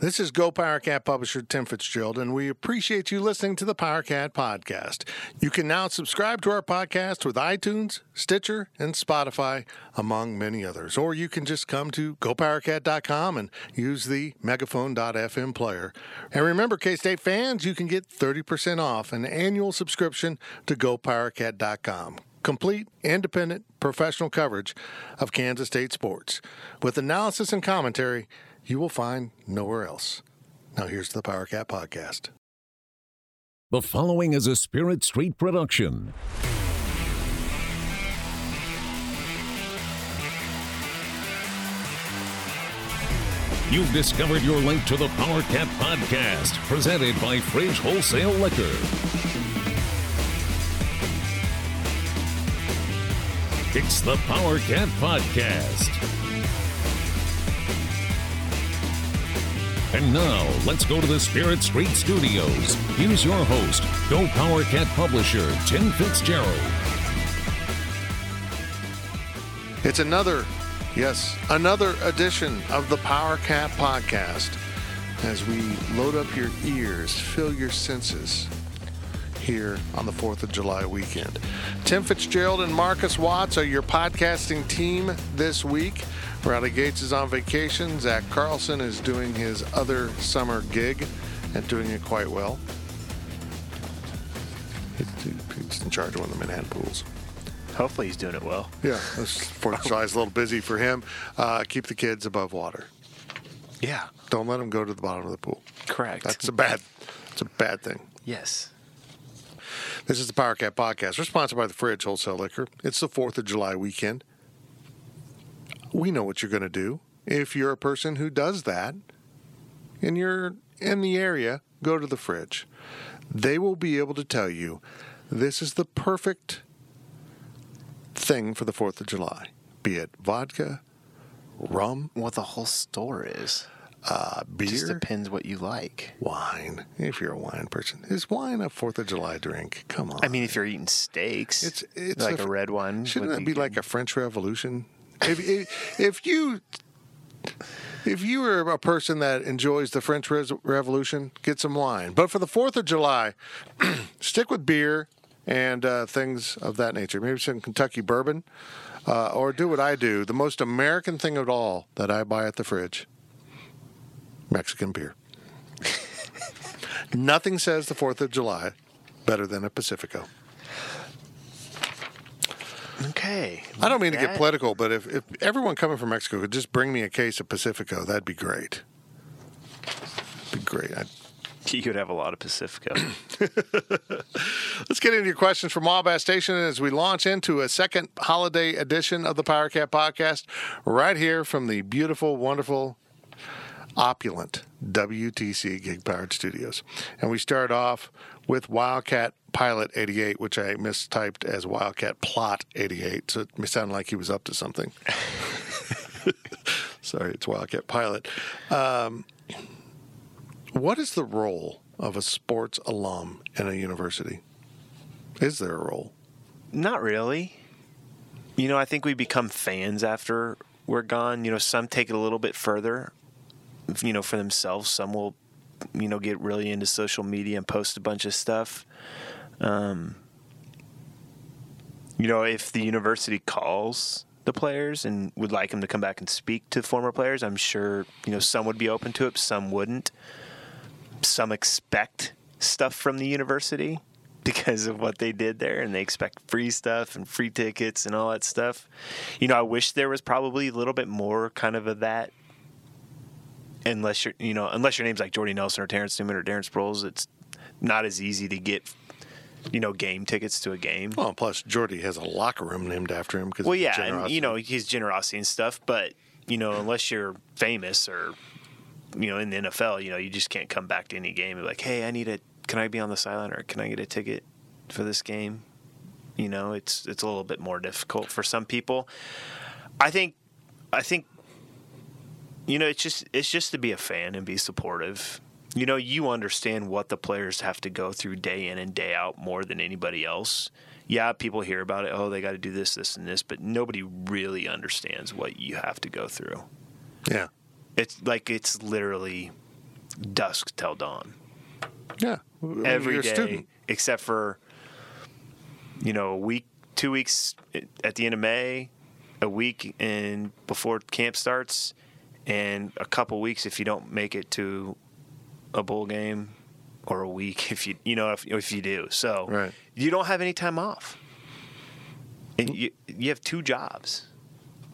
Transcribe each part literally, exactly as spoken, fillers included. This is Go Powercat publisher Tim Fitzgerald, and we appreciate you listening to the Powercat podcast. You can now subscribe to our podcast with iTunes, Stitcher, and Spotify, among many others. Or you can just come to go powercat dot com and use the megaphone dot f m player. And remember, K-State fans, you can get thirty percent off an annual subscription to go powercat dot com. Complete, independent, professional coverage of Kansas State sports with analysis and commentary you will find nowhere else. Now here's the Powercat podcast. The following is a Spirit Street production. You've discovered your link to the Powercat podcast, presented by Fridge Wholesale Liquor. It's the Powercat podcast. And now, let's go to the Spirit Street Studios. Here's your host, Go Powercat publisher, Tim Fitzgerald. It's another, yes, another edition of the Powercat podcast. As we load up your ears, fill your senses here on the fourth of July weekend. Tim Fitzgerald and Marcus Watts are your podcasting team this week. Riley Gates is on vacation. Zach Carlson is doing his other summer gig and doing it quite well. He's in charge of one of the Manhattan pools. Hopefully he's doing it well. Yeah, fourth of July is a little busy for him. Uh, keep the kids above water. Yeah. Don't let them go to the bottom of the pool. Correct. That's a bad, that's a bad thing. Yes. This is the Powercat podcast. We're sponsored by the Fridge Wholesale Liquor. It's the fourth of July weekend. We know what you're going to do. If you're a person who does that and you're in the area, go to the Fridge. They will be able to tell you this is the perfect thing for the fourth of July, be it vodka, rum. What the whole store is. Uh, beer. Just depends what you like. Wine. If you're a wine person. Is wine a fourth of July drink? Come on. I mean, if you're eating steaks, it's, it's like a, a red wine. Shouldn't that be like a French Revolution? If, if, if you if you are a person that enjoys the French Re- Revolution, get some wine. But for the fourth of July, stick with beer and uh, things of that nature. Maybe some Kentucky bourbon. Uh, or do what I do. The most American thing of all that I buy at the Fridge. Mexican beer. Nothing says the fourth of July better than a Pacifico. Okay. I don't mean that. to get political, but if, if everyone coming from Mexico could just bring me a case of Pacifico, that'd be great. That'd be great. I'd... You could have a lot of Pacifico. Let's get into your questions from Wabash Station as we launch into a second holiday edition of the Powercat podcast right here from the beautiful, wonderful, opulent W T C Gig Powered Studios. And we start off with Wildcat Pilot eighty-eight, which I mistyped as Wildcat Plot eighty-eight, so it sounded like he was up to something. Sorry, it's Wildcat Pilot. Um, what is the role of a sports alum in a university? Is there a role? Not really. You know, I think we become fans after we're gone. You know, some take it a little bit further, you know, for themselves. Some will, you know, get really into social media and post a bunch of stuff. Um, you know, if the university calls the players and would like them to come back and speak to former players, I'm sure, you know, some would be open to it, some wouldn't. Some expect stuff from the university because of what they did there, and they expect free stuff and free tickets and all that stuff. You know, I wish there was probably a little bit more kind of a that. Unless you're, you know, unless your name's like Jordy Nelson or Terrence Newman or Darren Sproles, it's not as easy to get, you know, game tickets to a game. Well, plus Jordy has a locker room named after him because well, of yeah, his generosity. And you know his generosity and stuff. But you know, unless you're famous or you know in the N F L, you know, you just can't come back to any game and be like, hey, I need a, can I be on the sideline or can I get a ticket for this game? You know, it's it's a little bit more difficult for some people. I think, I think. You know, it's just it's just to be a fan and be supportive. You know, you understand what the players have to go through day in and day out more than anybody else. Yeah, people hear about it. Oh, they got to do this, this, and this. But nobody really understands what you have to go through. Yeah. It's like it's literally dusk till dawn. Yeah. Every You're day, a student. Except for, you know, a week, two weeks at the end of May, a week in before camp starts, and a couple weeks if you don't make it to a bowl game, or a week if you you know if if you do. So right. You don't have any time off. And you you have two jobs,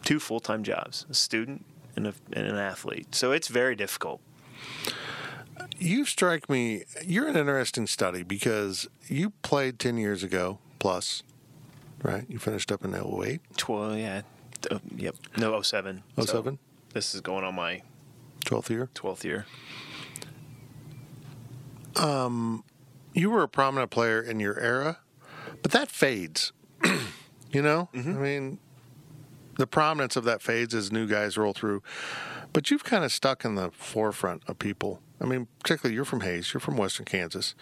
two full-time jobs, a student and, a, and an athlete. So it's very difficult. You strike me, you're an interesting study because you played ten years ago plus, right? You finished up in oh eight? twelve, yeah. Uh, yep. No, oh seven. oh seven? So this is going on my... twelfth year? twelfth year. Um, you were a prominent player in your era, but that fades, you know? Mm-hmm. I mean, the prominence of that fades as new guys roll through. But you've kind of stuck in the forefront of people. I mean, particularly you're from Hays. You're from Western Kansas.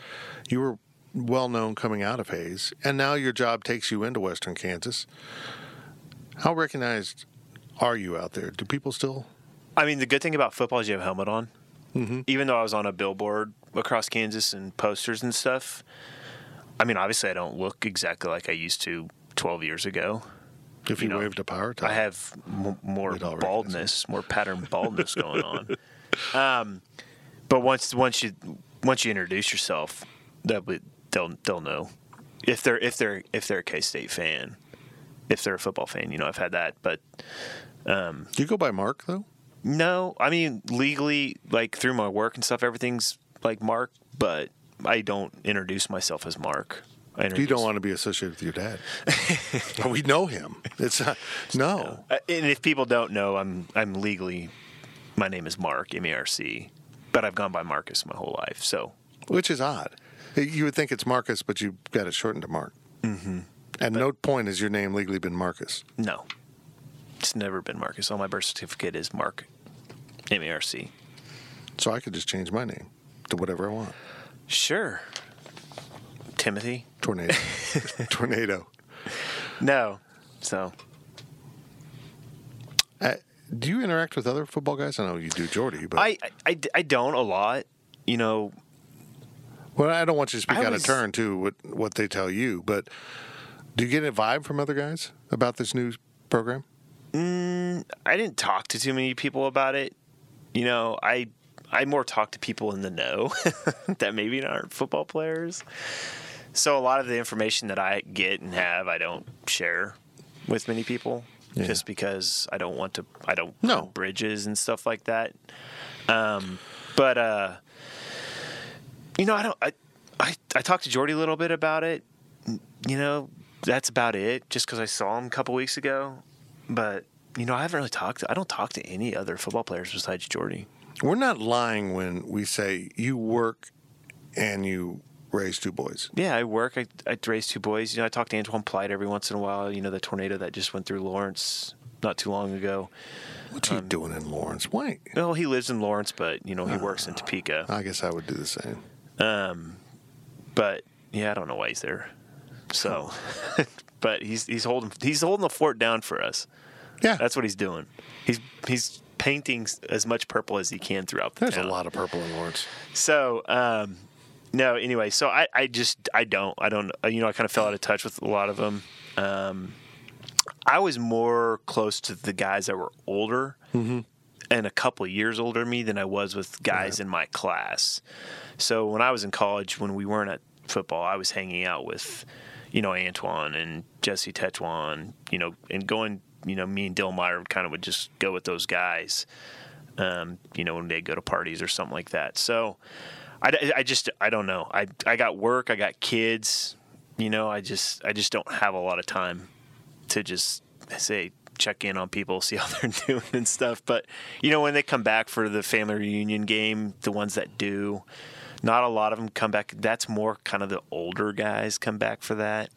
You were well-known coming out of Hays, and now your job takes you into Western Kansas. How recognized are you out there? Do people still? I mean, the good thing about football is you have a helmet on. Mm-hmm. Even though I was on a billboard across Kansas and posters and stuff, I mean, obviously I don't look exactly like I used to twelve years ago. If you, you know, waved a power tie. I have m- more baldness, more pattern baldness going on. Um, but once once you once you introduce yourself, that would, they'll they'll know if they're if they're if they're a K-State fan, if they're a football fan. You know, I've had that. But um, do you go by Mark though? No, I mean legally, like through my work and stuff, everything's like Mark. But I don't introduce myself as Mark. You don't want to be associated with your dad. We know him. It's not, no. no. And if people don't know, I'm I'm legally, my name is Mark, M A R C, but I've gone by Marcus my whole life. So, which is odd. You would think it's Marcus, but you got it shortened to Mark. Mm-hmm. At no point has your name legally been Marcus. No, it's never been Marcus. On my birth certificate is Mark, M A R C. So I could just change my name to whatever I want. Sure. Timothy? Tornado. Tornado. No. So. Uh, do you interact with other football guys? I know you do, Jordy. But I, I, I don't a lot. You know. Well, I don't want you to speak I out was... of turn, too, what, what they tell you. But do you get a vibe from other guys about this new program? Mm, I didn't talk to too many people about it. You know, I, I more talk to people in the know that maybe aren't football players. So a lot of the information that I get and have, I don't share with many people, yeah. just because I don't want to. I don't no. build bridges and stuff like that. Um, but uh, you know, I don't. I, I I talked to Jordy a little bit about it. You know, that's about it. Just because I saw him a couple weeks ago, but you know, I haven't really talked. To, I don't talk to any other football players besides Jordy. We're not lying when we say you work and you. Raised two boys. Yeah, I work. I, I raised two boys. You know, I talk to Antoine Plight every once in a while. You know, the tornado that just went through Lawrence not too long ago. What's um, he doing in Lawrence? Wait. Well, he lives in Lawrence, but, you know, he uh, works in Topeka. I guess I would do the same. Um, But, yeah, I don't know why he's there. So, but he's he's holding he's holding the fort down for us. Yeah. That's what he's doing. He's he's painting as much purple as he can throughout the There's town. A lot of purple in Lawrence. So, um... No, anyway, so I, I just, I don't, I don't, you know, I kind of fell out of touch with a lot of them. Um, I was more close to the guys that were older mm-hmm. and a couple of years older than me than I was with guys yeah. in my class. So when I was in college, when we weren't at football, I was hanging out with, you know, Antoine and Jesse Tetuan, you know, and going, you know, me and Dylan Meyer kind of would just go with those guys, um, you know, when they'd go to parties or something like that. So... I, I just I don't know. I I got work. I got kids. You know. I just I just don't have a lot of time to just say check in on people, see how they're doing and stuff. But you know, when they come back for the family reunion game, the ones that do, not a lot of them come back. That's more kind of the older guys come back for that.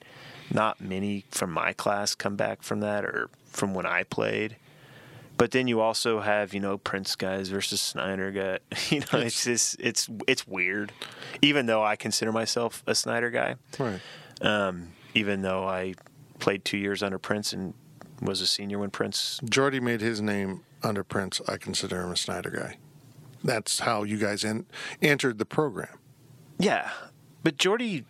Not many from my class come back from that or from when I played. But then you also have, you know, Prince guys versus Snyder guy. You know, it's just, it's it's weird. Even though I consider myself a Snyder guy, right? Um, even though I played two years under Prince and was a senior when Prince. Jordy made his name under Prince. I consider him a Snyder guy. that's how you guys en- entered the program. Yeah. But Jordy,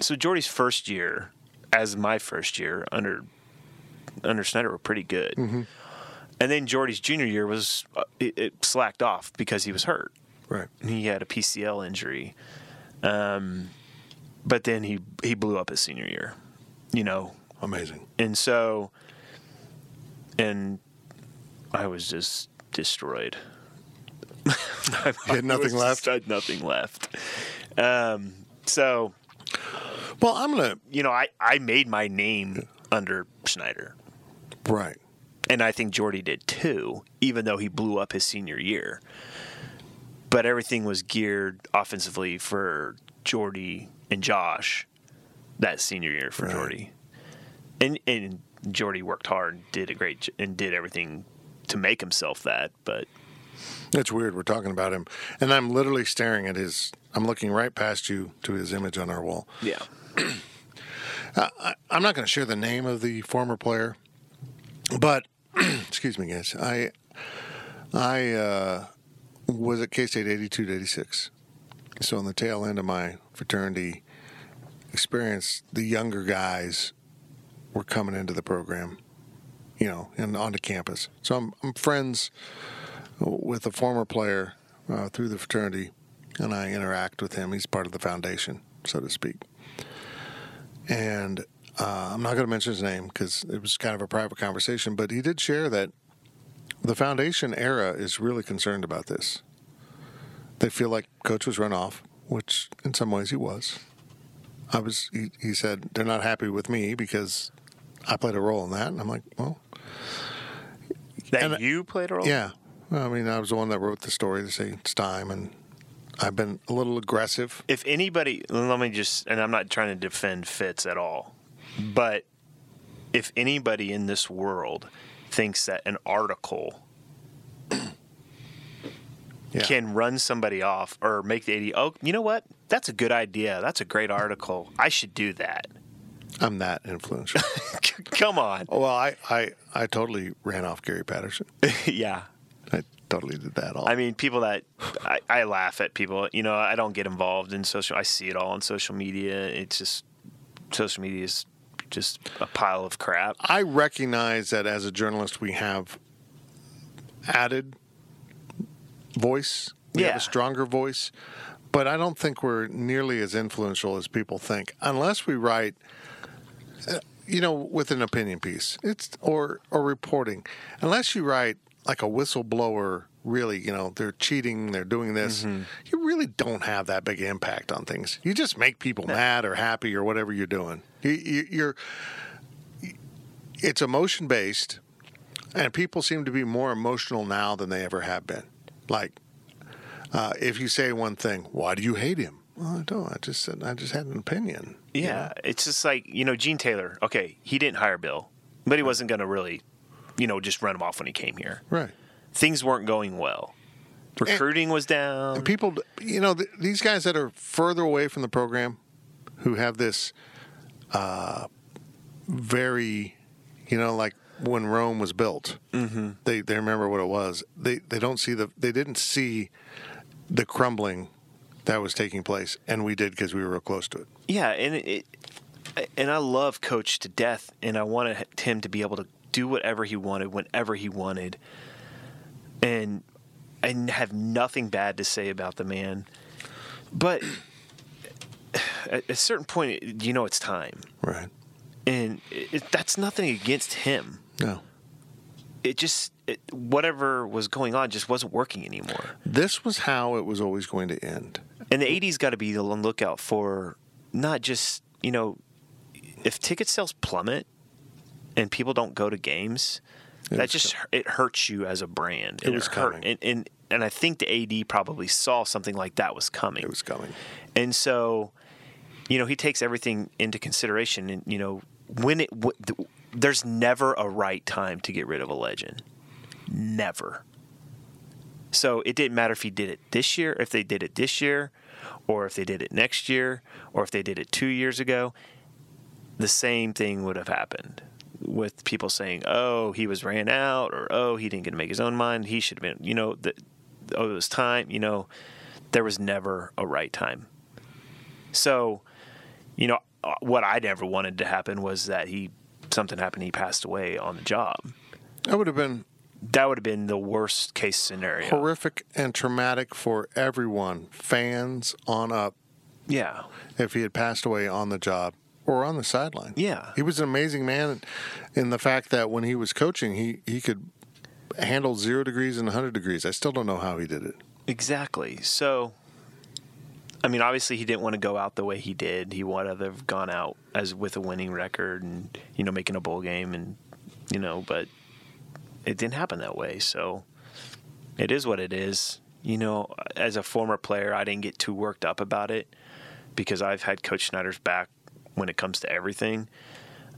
so Jordy's first year, as my first year under under Snyder, were pretty good. Mm-hmm. And then Jordy's junior year was it, it slacked off because he was hurt. Right. He had a P C L injury. Um, but then he, he blew up his senior year, you know. Amazing. And so, and I was just destroyed. I had nothing left? I had nothing left. Um, so, well, I'm going to, you know, I, I made my name under Snyder. Right. And I think Jordy did too, even though he blew up his senior year. But everything was geared offensively for Jordy and Josh that senior year for right. Jordy. And and Jordy worked hard, did a great and did everything to make himself that. But it's weird we're talking about him, and I'm literally staring at his. I'm looking right past you to his image on our wall. Yeah, uh, I, I'm not going to share the name of the former player, but excuse me, guys. I I uh, was at K-State eighty-two to eighty-six, so on the tail end of my fraternity experience, the younger guys were coming into the program, you know, and onto campus. So I'm I'm friends with a former player uh, through the fraternity, and I interact with him. He's part of the foundation, so to speak. And uh, I'm not going to mention his name because it was kind of a private conversation, but he did share that the foundation era is really concerned about this. They feel like Coach was run off, which in some ways he was. I was. He, he said, they're not happy with me because I played a role in that. And I'm like, well. That you I, played a role? Yeah. Well, I mean, I was the one that wrote the story to say it's time, and I've been a little aggressive. If anybody, let me just, and I'm not trying to defend Fitz at all, but if anybody in this world thinks that an article yeah. can run somebody off or make the eighty, oh, you know what? That's a good idea. That's a great article. I should do that. I'm that influential. Come on. Well, I, I, I totally ran off Gary Patterson. Yeah. I totally did that all. I mean, people that I, I laugh at people. You know, I don't get involved in social. I see it all on social media. It's just social media is just a pile of crap. I recognize that as a journalist, we have added voice. We yeah. have a stronger voice. But I don't think we're nearly as influential as people think, unless we write, uh, you know, with an opinion piece, it's or or reporting. Unless you write like a whistleblower, really, you know, they're cheating, they're doing this. Mm-hmm. You really don't have that big impact on things. You just make people yeah. mad or happy or whatever you're doing. You, you, you're it's emotion based, and people seem to be more emotional now than they ever have been. Like. Uh, if you say one thing, why do you hate him? Well, I don't. I just said I just had an opinion. Yeah, you know? It's just like, you know, Gene Taylor. Okay, he didn't hire Bill, but he wasn't going to really, you know, just run him off when he came here. Right. Things weren't going well. Recruiting and, was down. And people, you know, th- these guys that are further away from the program, who have this, uh, very, you know, like when Rome was built, mm-hmm. they they remember what it was. They they don't see the they didn't see. The crumbling that was taking place, and we did because we were real close to it. Yeah, and it, and I love Coach to death, and I wanted him to be able to do whatever he wanted, whenever he wanted, and and have nothing bad to say about the man. But at a certain point, you know it's time. Right. And it, that's nothing against him. No. It just, it, whatever was going on just wasn't working anymore. This was how it was always going to end. And the eighties got to be on the lookout for not just, you know, if ticket sales plummet and people don't go to games, it that just, coming. It hurts you as a brand. It, it was hurt, coming. And, and, and I think the A D probably saw something like that was coming. It was coming. And so, you know, he takes everything into consideration and, you know, when it w- the, there's never a right time to get rid of a legend. Never. So it didn't matter if he did it this year, if they did it this year, or if they did it next year, or if they did it two years ago. The same thing would have happened with people saying, oh, he was ran out, or oh, he didn't get to make his own mind. He should have been, you know, the, oh, it was time, you know, there was never a right time. So, you know, what I never wanted to happen was that he, something happened, he passed away on the job. That would have been... That would have been the worst case scenario. Horrific and traumatic for everyone, fans on up. Yeah. If he had passed away on the job or on the sideline. Yeah. He was an amazing man in the fact that when he was coaching, he, he could handle zero degrees and one hundred degrees. I still don't know how he did it. Exactly. So, I mean, obviously he didn't want to go out the way he did. He would have gone out as with a winning record and, you know, making a bowl game and, you know, but... It didn't happen that way, so it is what it is. You know, as a former player, I didn't get too worked up about it because I've had Coach Snyder's back when it comes to everything.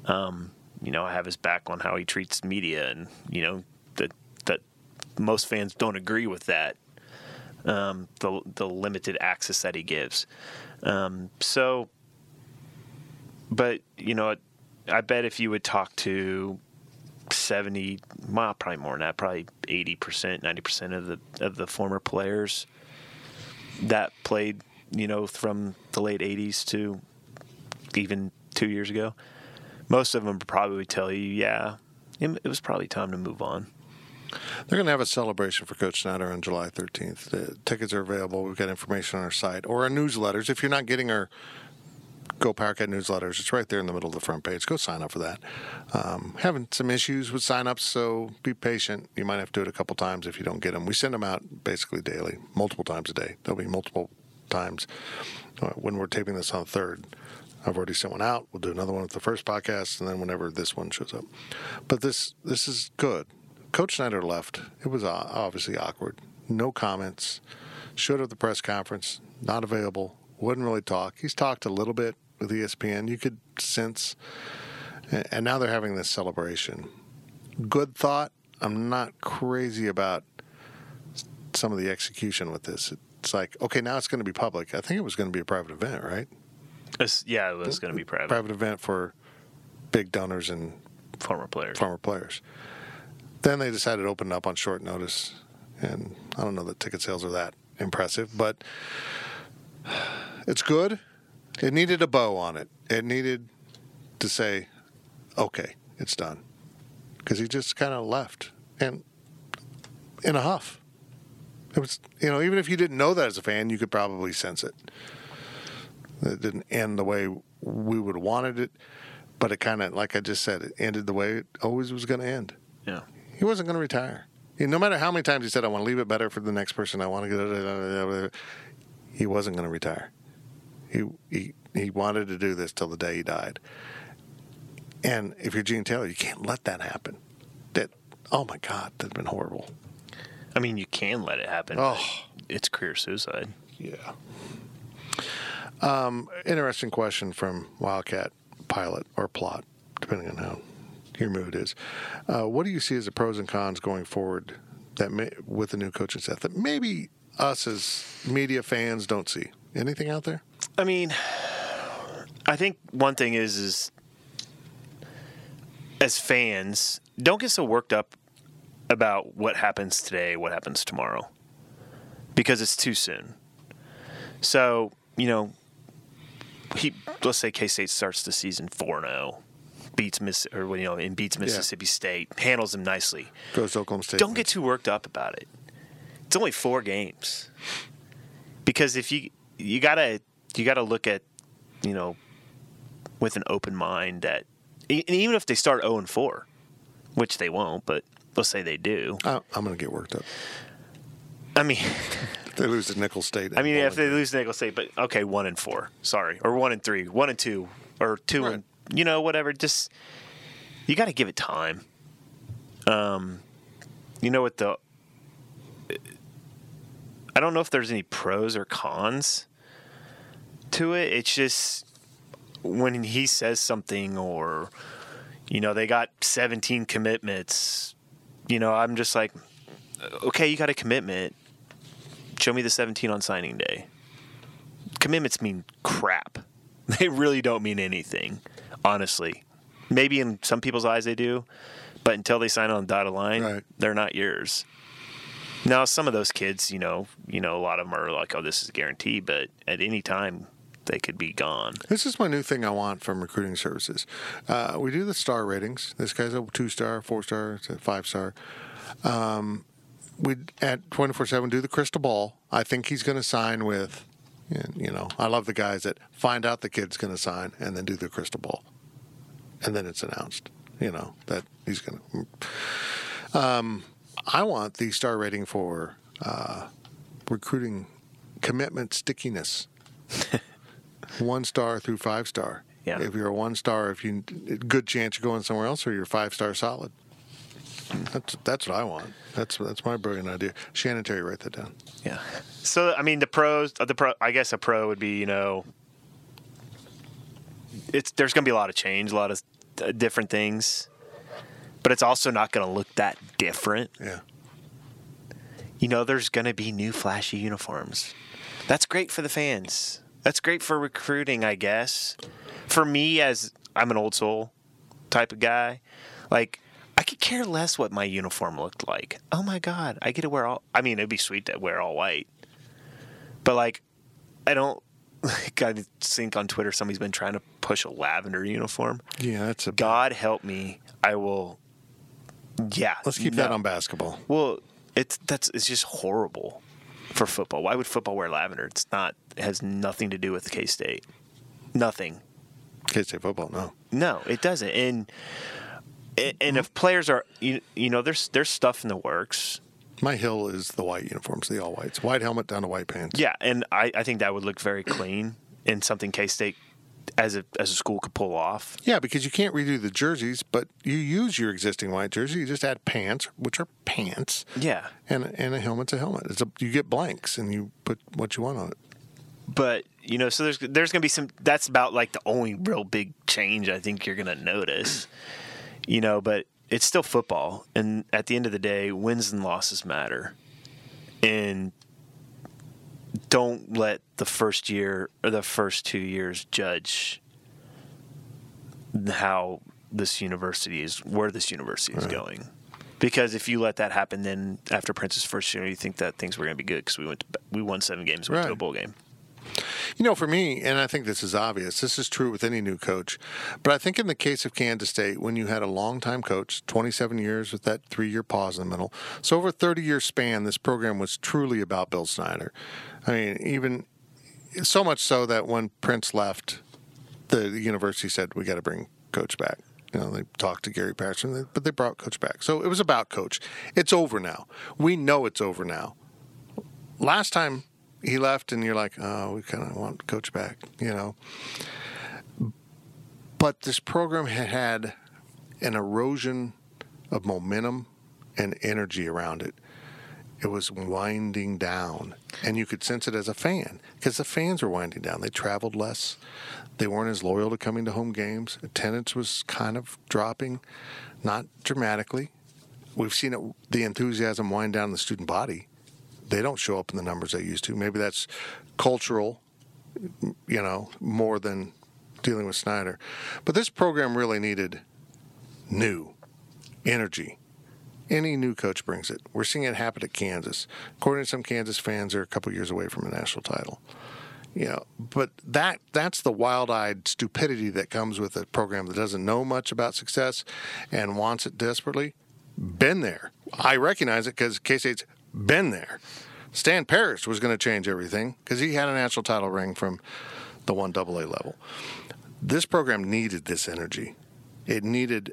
Um, you know, I have his back on how he treats media, and, you know, that that most fans don't agree with that, um, the the limited access that he gives. Um, so, but, you know, I bet if you would talk to seventy, well, probably more than that, probably eighty percent, ninety percent of the of the former players that played, you know, from the late eighties to even two years ago, most of them probably would tell you, yeah, it was probably time to move on. They're going to have a celebration for Coach Snyder on July thirteenth. The tickets are available. We've got information on our site or our newsletters. If you're not getting our Go Powercat newsletters, it's right there in the middle of the front page. Go sign up for that. Um, having some issues with sign-ups, so be patient. You might have to do it a couple times if you don't get them. We send them out basically daily, multiple times a day. There'll be multiple times. When we're taping this on third, I've already sent one out. We'll do another one with the first podcast, and then whenever this one shows up. But this this is good. Coach Snyder left. It was obviously awkward. No comments. Showed up at the press conference. Not available. Wouldn't really talk. He's talked a little bit with E S P N. You could sense. And now they're having this celebration. Good thought. I'm not crazy about some of the execution with this. It's like, okay, now it's going to be public. I think it was going to be a private event, right? It's, yeah, it was going to be private. Private event for big donors and former players. Former players. Then they decided to open up on short notice. And I don't know that ticket sales are that impressive, but it's good. It needed a bow on it. It needed to say, okay, it's done. Because he just kind of left and in a huff. It was, you know, even if you didn't know that as a fan, you could probably sense it. It didn't end the way we would have wanted it, but it kind of, like I just said, it ended the way it always was going to end. Yeah. He wasn't going to retire. No matter how many times he said, I want to leave it better for the next person, I want to get it. He wasn't going to retire. He, he he wanted to do this till the day he died. And if you're Gene Taylor, you can't let that happen. That, oh, my God, that would have been horrible. I mean, you can let it happen. Oh. It's career suicide. Yeah. Um, interesting question from Wildcat Pilot or Plot, depending on how your mood is. Uh, what do you see as the pros and cons going forward that may, with the new coaching staff that maybe us as media fans don't see? Anything out there? I mean, I think one thing is, is as fans, don't get so worked up about what happens today, what happens tomorrow, because it's too soon. So, you know, he, let's say K-State starts the season four and oh, beats Miss or you know, and beats Mississippi yeah. State, handles them nicely. Goes to Oklahoma State. Don't get too worked up about it. It's only four games, because if you you gotta you gotta look at, you know, with an open mind that, and even if they start zero and four, which they won't, but let's say they do, I, I'm gonna get worked up. I mean, if they lose to Nickel State. I mean, if they lose to Nickel State, but okay, one and four, sorry, or one and three, one and two, or two right. and you know whatever. Just you gotta give it time. Um, you know what the. I don't know if there's any pros or cons to it. It's just when he says something or, you know, they got seventeen commitments, you know, I'm just like, okay, you got a commitment. Show me the seventeen on signing day. Commitments mean crap. They really don't mean anything, honestly. Maybe in some people's eyes they do, but until they sign on the dotted line, right. They're not yours. Now, some of those kids, you know, you know, a lot of them are like, oh, this is a guarantee, but at any time they could be gone. This is my new thing I want from recruiting services. Uh, we do the star ratings. This guy's a two-star, four-star, five-star. Um, we at twenty-four seven do the crystal ball. I think he's going to sign with, you know, I love the guys that find out the kid's going to sign and then do the crystal ball. And then it's announced, you know, that he's going to. Um, I want the star rating for uh, recruiting commitment stickiness. One star through five star. Yeah. If you're a one star, if you good chance you're going somewhere else, or you're five star solid. That's that's what I want. That's that's my brilliant idea. Shannon Terry, write that down. Yeah. So I mean, the pros. The pro. I guess a pro would be, you know, it's there's going to be a lot of change, a lot of different things, but it's also not going to look that different. Yeah. You know, there's going to be new flashy uniforms. That's great for the fans. That's great for recruiting, I guess. For me, as I'm an old soul type of guy, like, I could care less what my uniform looked like. Oh, my God. I get to wear all – I mean, it'd be sweet to wear all white. But, like, I don't like, – I think on Twitter somebody's been trying to push a lavender uniform. Yeah, that's a – God help me. I will – yeah. Let's keep no. that on basketball. Well, it's that's it's just horrible. For football, why would football wear lavender? It's not. It has nothing to do with K-State. Nothing. K-State football, no. No, it doesn't. And and mm-hmm. if players are, you, you know, there's there's stuff in the works. My hill is the white uniforms, the all whites, white helmet down to white pants. Yeah, and I, I think that would look very clean and something K-State as a as a school could pull off. Yeah, because you can't redo the jerseys, but you use your existing white jersey. You just add pants, which are pants. Yeah, and and a helmet's a helmet. It's a, you get blanks and you put what you want on it. But you know, so there's there's gonna be some. That's about like the only real big change I think you're gonna notice. You know, but it's still football, and at the end of the day, wins and losses matter. And don't let the first year or the first two years judge how this university is, where this university is right. going. Because if you let that happen, then after Prince's first year, you think that things were going to be good because we went to, we won seven games, we went right. to a bowl game. You know, for me, and I think this is obvious, this is true with any new coach, but I think in the case of Kansas State, when you had a long-time coach, twenty-seven years with that three-year pause in the middle, so over a thirty-year span, this program was truly about Bill Snyder. I mean, even so much so that when Prince left, the university said, we got to bring Coach back. You know, they talked to Gary Patterson, but they brought Coach back. So it was about Coach. It's over now. We know it's over now. Last time he left, and you're like, oh, we kind of want Coach back, you know. But this program had had an erosion of momentum and energy around it. It was winding down, and you could sense it as a fan because the fans were winding down. They traveled less. They weren't as loyal to coming to home games. Attendance was kind of dropping, not dramatically. We've seen it, the enthusiasm wind down in the student body. They don't show up in the numbers they used to. Maybe that's cultural, you know, more than dealing with Snyder. But this program really needed new energy. Any new coach brings it. We're seeing it happen at Kansas. According to some Kansas fans, they're a couple years away from a national title. You know, but that that's the wild-eyed stupidity that comes with a program that doesn't know much about success and wants it desperately. Been there. I recognize it because K-State's been there. Stan Parrish was going to change everything because he had a national title ring from the one double A level. This program needed this energy. It needed,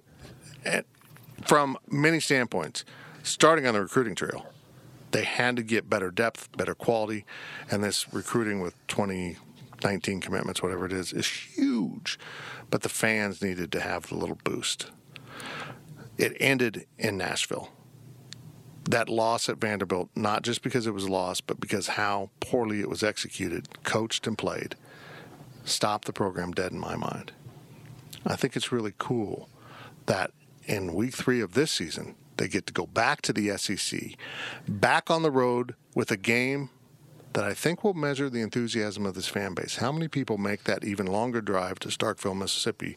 from many standpoints, starting on the recruiting trail, they had to get better depth, better quality, and this recruiting with twenty nineteen commitments, whatever it is, is huge. But the fans needed to have the little boost. It ended in Nashville. That loss at Vanderbilt, not just because it was a loss, but because how poorly it was executed, coached and played, stopped the program dead in my mind. I think it's really cool that in week three of this season, they get to go back to the S E C, back on the road with a game that I think will measure the enthusiasm of this fan base. How many people make that even longer drive to Starkville, Mississippi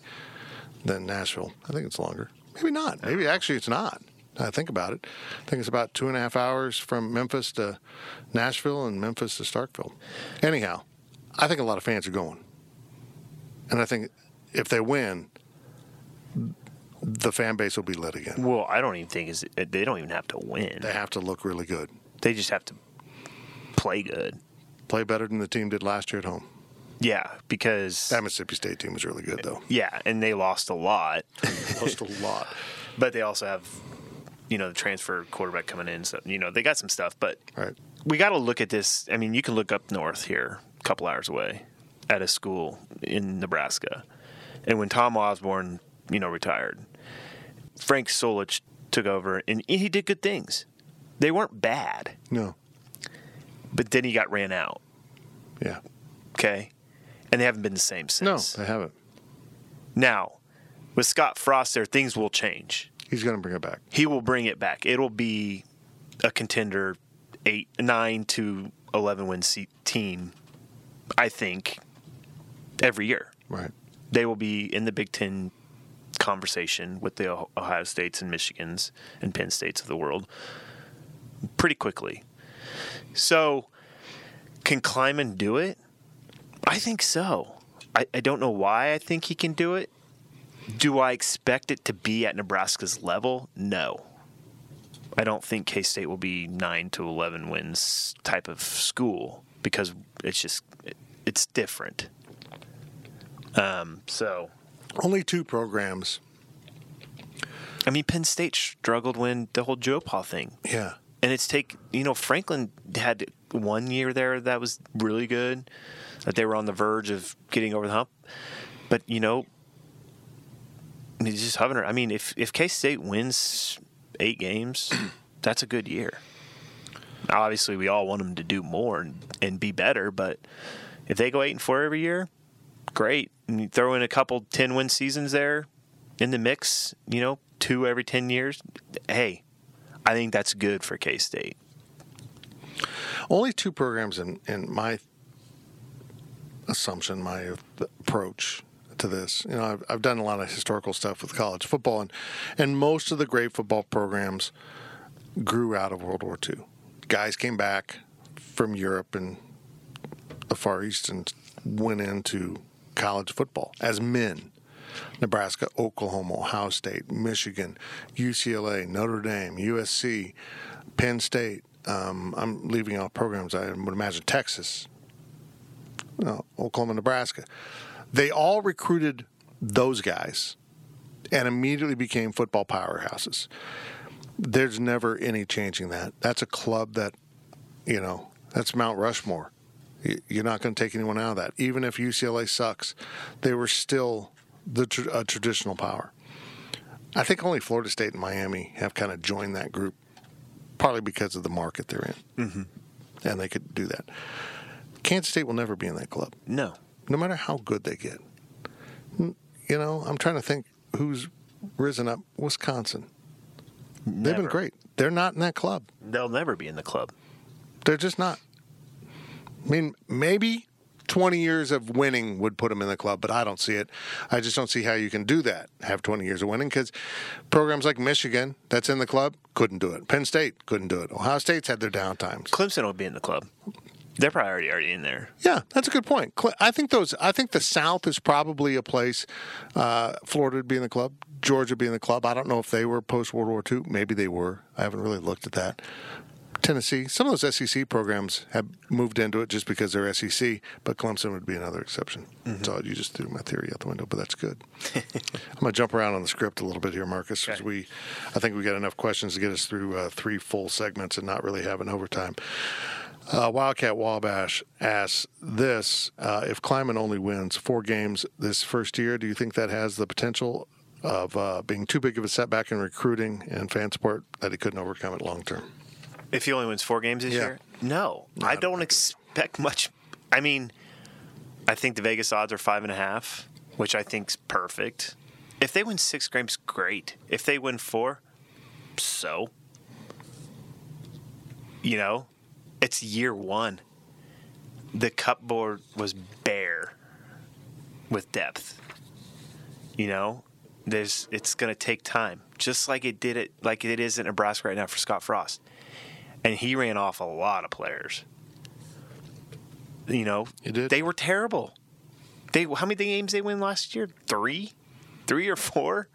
than Nashville? I think it's longer. Maybe not. Maybe actually it's not. I think about it. I think it's about two and a half hours from Memphis to Nashville and Memphis to Starkville. Anyhow, I think a lot of fans are going. And I think if they win, the fan base will be lit again. Well, I don't even think it's, they don't even have to win. They have to look really good. They just have to play good. Play better than the team did last year at home. Yeah, because... That Mississippi State team was really good, though. Yeah, and they lost a lot. lost a lot. But they also have... You know, the transfer quarterback coming in. So, you know, they got some stuff. But right. we got to look at this. I mean, you can look up north here a couple hours away at a school in Nebraska. And when Tom Osborne, you know, retired, Frank Solich took over. And he did good things. They weren't bad. No. But then he got ran out. Yeah. Okay. And they haven't been the same since. No, they haven't. Now, with Scott Frost there, things will change. He's going to bring it back. He will bring it back. It'll be a contender, eight, nine to eleven win team, I think, every year. Right. They will be in the Big Ten conversation with the Ohio States and Michigans and Penn States of the world pretty quickly. So, can Klieman do it? I think so. I, I don't know why I think he can do it. Do I expect it to be at Nebraska's level? No. I don't think K-State will be nine to eleven wins type of school because it's just it, it's different. Um, so only two programs. I mean, Penn State struggled when the whole Joe Pa thing. Yeah. And it's take, you know, Franklin had one year there that was really good, that they were on the verge of getting over the hump. But, you know, he's just hovering. I mean, if, if K-State wins eight games, that's a good year. Obviously, we all want them to do more and, and be better, but if they go eight and four every year, great. And you throw in a couple ten-win seasons there in the mix, you know, two every ten years, hey, I think that's good for K-State. Only two programs in, in my assumption, my approach to this. You know, I've, I've done a lot of historical stuff with college football, and, and most of the great football programs grew out of World War Two. Guys came back from Europe and the Far East and went into college football as men. Nebraska, Oklahoma, Ohio State, Michigan, U C L A, Notre Dame, U S C, Penn State. Um, I'm leaving out programs. I would imagine Texas, uh, Oklahoma, Nebraska. They all recruited those guys and immediately became football powerhouses. There's never any changing that. That's a club that, you know, that's Mount Rushmore. You're not going to take anyone out of that. Even if U C L A sucks, they were still the tr- a traditional power. I think only Florida State and Miami have kind of joined that group, partly because of the market they're in. Mm-hmm. And they could do that. Kansas State will never be in that club. No. No matter how good they get. You know, I'm trying to think who's risen up. Wisconsin. Never. They've been great. They're not in that club. They'll never be in the club. They're just not. I mean, maybe twenty years of winning would put them in the club, but I don't see it. I just don't see how you can do that, have twenty years of winning, because programs like Michigan, that's in the club, couldn't do it. Penn State couldn't do it. Ohio State's had their downtimes. Clemson will be in the club. They're probably already, already in there. Yeah, that's a good point. I think those. I think the South is probably a place. Uh, Florida would be in the club. Georgia would be in the club. I don't know if they were post-World War Two. Maybe they were. I haven't really looked at that. Tennessee. Some of those S E C programs have moved into it just because they're S E C, but Clemson would be another exception. Mm-hmm. So you just threw my theory out the window, but that's good. I'm going to jump around on the script a little bit here, Marcus, because okay. we, I think we got enough questions to get us through uh, three full segments and not really have an overtime. Uh, Wildcat Wabash asks this, uh, if Klieman only wins four games this first year, do you think that has the potential of uh, being too big of a setback in recruiting and fan support that he couldn't overcome it long term? If he only wins four games this yeah. year? No. no. I don't expect much. I mean, I think the Vegas odds are five and a half, which I think's perfect. If they win six games, great. If they win four, so. You know? It's year one. The cupboard was bare with depth. You know, there's it's going to take time. just like it did it, like it is in Nebraska right now for Scott Frost. And he ran off a lot of players. You know, they were terrible. They how many games they win last year? Three, three or four.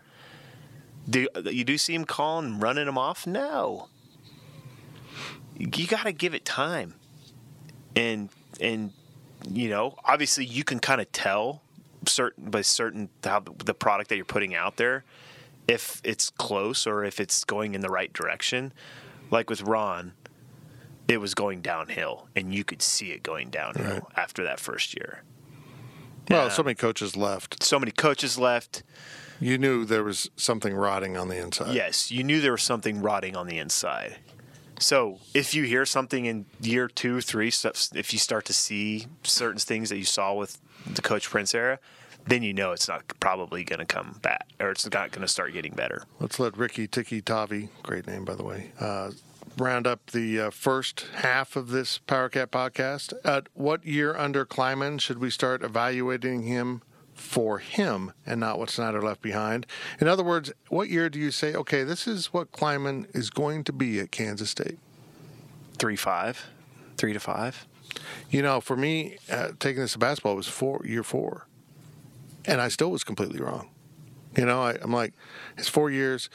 Do you do see him calling, running them off? No. You got to give it time, and and you know, obviously you can kind of tell certain by certain how the product that you're putting out there, if it's close or if it's going in the right direction. Like with Ron, it was going downhill, and you could see it going downhill right. after that first year. Well, yeah. so many coaches left. So many coaches left. You knew there was something rotting on the inside. Yes, you knew there was something rotting on the inside. So if you hear something in year two, three, if you start to see certain things that you saw with the Coach Prince era, then you know it's not probably going to come back, or it's not going to start getting better. Let's let Ricky Tiki Tavi, great name, by the way, uh, round up the uh, first half of this Powercat podcast. At what year under Klieman should we start evaluating him for him and not what Snyder left behind? In other words, what year do you say, okay, this is what Klieman is going to be at Kansas State? Three, five, three to five. You know, for me, uh, taking this to basketball, it was four, year four. And I still was completely wrong. You know, I, I'm like, it's four years.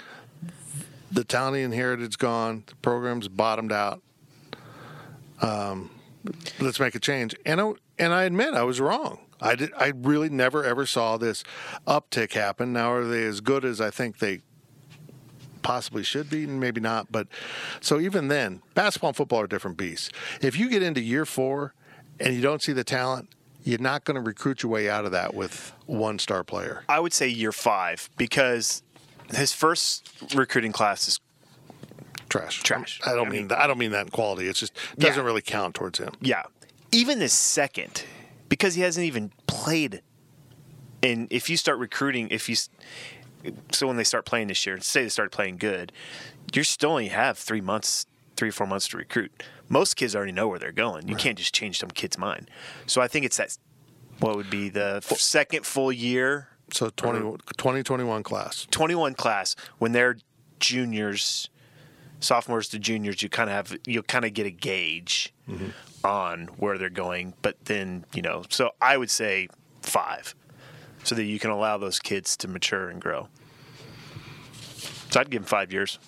The talent he inherited's gone. The program's bottomed out. Um, let's make a change. And I, and I admit I was wrong. I did. I really never, ever saw this uptick happen. Now, are they as good as I think they possibly should be? Maybe not. But so even then, basketball and football are different beasts. If you get into year four and you don't see the talent, you're not going to recruit your way out of that with one star player. I would say year five, because his first recruiting class is trash. Trash. I don't I mean, mean that. I don't mean that in quality. It's just it doesn't yeah. really count towards him. Yeah. Even his second, because he hasn't even played. And if you start recruiting, if you so when they start playing this year, say they start playing good, you still only have three months. Three or four months to recruit. Most kids already know where they're going. You right. can't just change some kid's mind. So I think it's that what would be the f- second full year. So twenty, twenty twenty-one class. twenty-one class when they're juniors, sophomores to juniors. You kind of have you'll kind of get a gauge mm-hmm. on where they're going. But then you know. So I would say five, so that you can allow those kids to mature and grow. So I'd give them five years.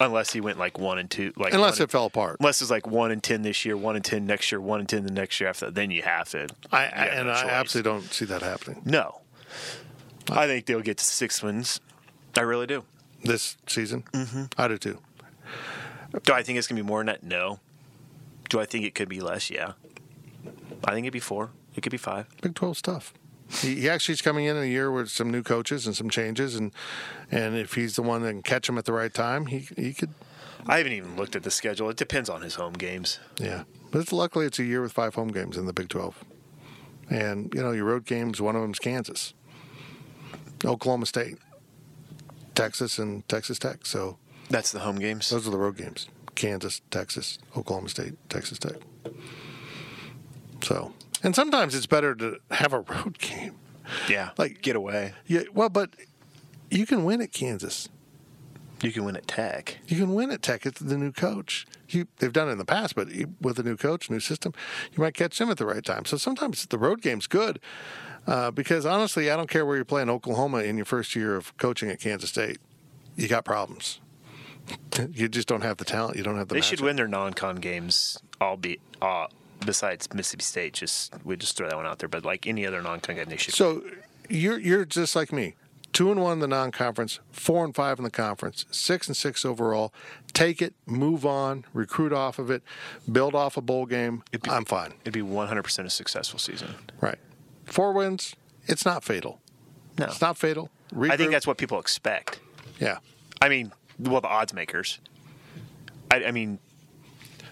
Unless he went like one and two, like unless it and, fell apart. Unless it's like one and ten this year, one and ten next year, one and ten the next year after that, then you have to. I, I have and no I choice. Absolutely don't see that happening. No, uh, I think they'll get to six wins. I really do. This season, mm-hmm. I do too. Do I think it's gonna be more than that? No. Do I think it could be less? Yeah. I think it'd be four. It could be five. Big twelve stuff. He actually is coming in in a year with some new coaches and some changes, and and if he's the one that can catch him at the right time, he he could. I haven't even looked at the schedule. It depends on his home games. Yeah, but it's, luckily it's a year with five home games in the Big twelve, and you know your road games. One of them's Kansas, Oklahoma State, Texas, and Texas Tech. So that's the home games. Those are the road games: Kansas, Texas, Oklahoma State, Texas Tech. So. And sometimes it's better to have a road game. Yeah. Like get away. Yeah. Well, but you can win at Kansas. You can win at Tech. You can win at Tech. It's the new coach. You, they've done it in the past, but with a new coach, new system, you might catch them at the right time. So sometimes the road game's good uh, because, honestly, I don't care where you're playing Oklahoma in your first year of coaching at Kansas State. You got problems. You just don't have the talent. You don't have the They matchup. Should win their non-con games, albeit uh, – besides Mississippi State, just we just throw that one out there. But like any other non-con game, they should. So you're you're just like me, two and one in the non-conference, four and five in the conference, six and six overall. Take it, move on, recruit off of it, build off a bowl game. Be, I'm fine. It'd be one hundred percent a successful season. Right, four wins. It's not fatal. No, it's not fatal. Regroup. I think that's what people expect. Yeah, I mean, well, the odds makers. I, I mean.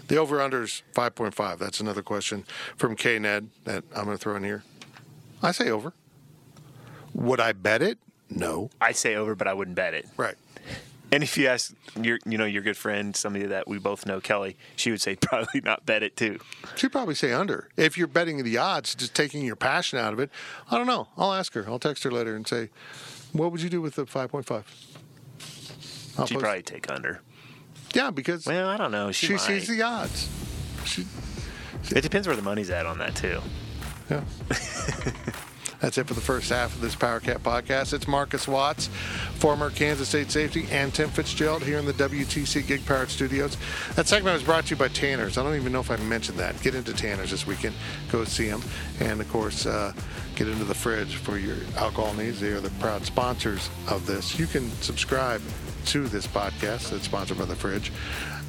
The over-under is five point five. That's another question from K-Ned that I'm going to throw in here. I say over. Would I bet it? No. I say over, but I wouldn't bet it. Right. And if you ask your, you know, your good friend, somebody that we both know, Kelly, she would say probably not bet it too. She'd probably say under. If you're betting the odds, just taking your passion out of it, I don't know. I'll ask her. I'll text her later and say, what would you do with the five point five? I'll She'd post. probably take under. Yeah, because well, I don't know. She, she sees the odds. She, she, it depends where the money's at on that too. Yeah. That's it for the first half of this Powercat podcast. It's Marcus Watts, former Kansas State safety, and Tim Fitzgerald here in the W T C Gig Powered Studios. That segment was brought to you by Tanner's. I don't even know if I mentioned that. Get into Tanner's this weekend. Go see them. And, of course, uh, get into the fridge for your alcohol needs. They are the proud sponsors of this. You can subscribe to this podcast that's sponsored by the fridge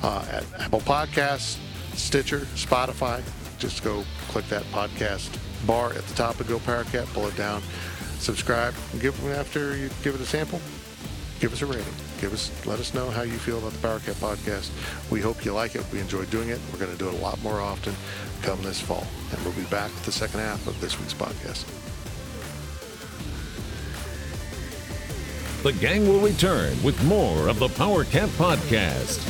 uh, at Apple Podcasts, Stitcher, Spotify. Just go click that podcast bar at the top of Go Powercat, pull it down, subscribe, and give after you give it a sample, give us a rating, give us, let us know how you feel about the Powercat podcast. We hope you like it. We enjoy doing it. We're going to do it a lot more often come this fall, and we'll be back with the second half of this week's podcast. The gang will return with more of the Powercat podcast.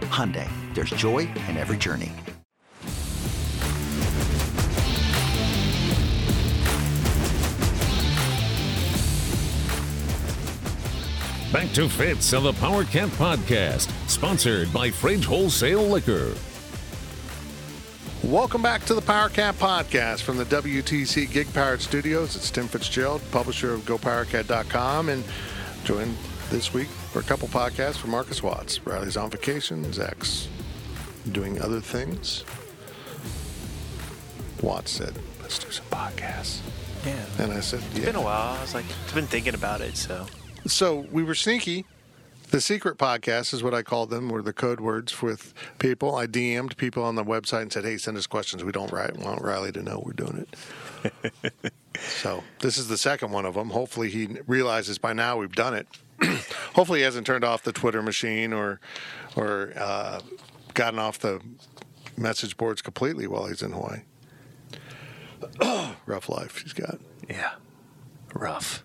Hyundai, there's joy in every journey. Back to Fitz of the Powercat podcast, sponsored by Fridge Wholesale Liquor. Welcome back to the Powercat podcast from the W T C Gig Powered Studios. It's Tim Fitzgerald, publisher of go powercat dot com, and joined this week for a couple podcasts from Marcus Watts. Riley's on vacation, Zach's doing other things. Watts said, let's do some podcasts. Yeah. And I said, it's yeah. It's been a while. I was like, I've been thinking about it, so... So we were sneaky. The secret podcasts is what I called them, were the code words with people. I D M'd people on the website and said, hey, send us questions. We don't want Riley to know we're doing it. So this is the second one of them. Hopefully he realizes by now we've done it. Hopefully he hasn't turned off the Twitter machine or or uh, gotten off the message boards completely while he's in Hawaii. Rough life he's got. Yeah, rough.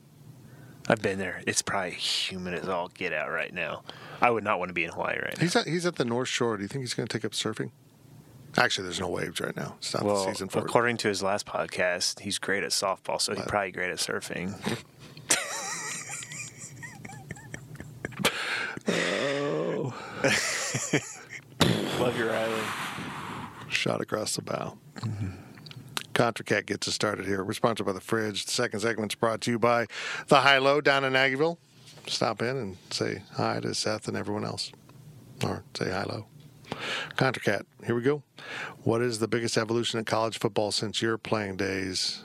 I've been there. It's probably humid as all get out right now. I would not want to be in Hawaii right now. He's at, he's at the North Shore. Do you think he's going to take up surfing? Actually, there's no waves right now. It's not well, the season for it. According to his last podcast, he's great at softball, so he's probably great at surfing. Oh. Love your island. Shot across the bow. Mm-hmm. Contra Cat gets us started here. We're sponsored by The Fridge. The second segment's brought to you by The High Low down in Aggieville. Stop in and say hi to Seth and everyone else. Or say hi, low. Contra Cat, here we go. What is the biggest evolution in college football since your playing days?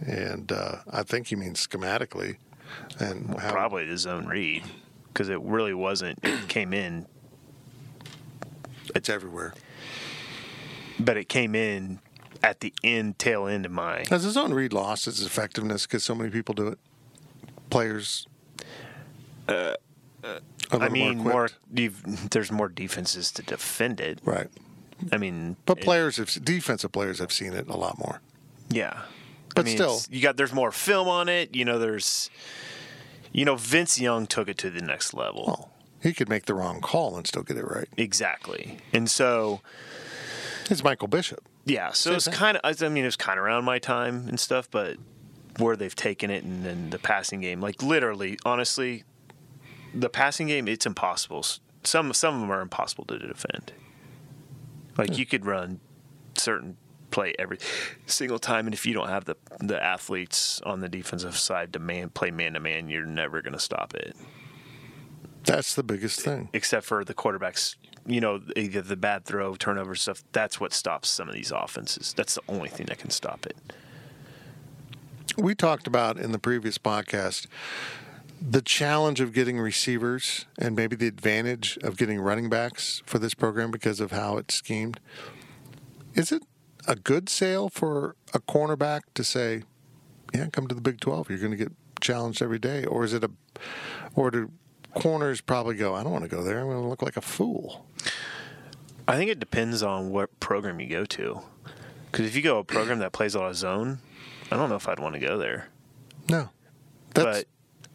And uh, I think he means schematically. and well, how- Probably the zone read, because it really wasn't. It came in. It's everywhere. But it came in. At the end, tail end of my... Has his own read lost its effectiveness because so many people do it? Players? Uh, uh, I mean, more, more there's more defenses to defend it. Right. I mean... But it, players, have, defensive players have seen it a lot more. Yeah. But I mean, still... you got There's more film on it. You know, there's... You know, Vince Young took it to the next level. Well, he could make the wrong call and still get it right. Exactly. And so... It's Michael Bishop. Yeah, so it's kind of, I mean, it was kind of around my time and stuff, but where they've taken it and then the passing game, like literally, honestly, the passing game, it's impossible. Some some of them are impossible to defend. Like yeah. You could run certain play every single time. And if you don't have the the athletes on the defensive side to man, play man-to-man, you're never going to stop it. That's the biggest thing. Except for the quarterbacks, you know, the, the bad throw, turnover stuff, that's what stops some of these offenses. That's the only thing that can stop it. We talked about in the previous podcast the challenge of getting receivers and maybe the advantage of getting running backs for this program because of how it's schemed. Is it a good sale for a cornerback to say, yeah, come to the Big twelve, you're going to get challenged every day? Or is it a, or do corners probably go, I don't want to go there, I'm going to look like a fool? I think it depends on what program you go to. Because if you go a program that plays a lot of zone, I don't know if I'd want to go there. No. That's... But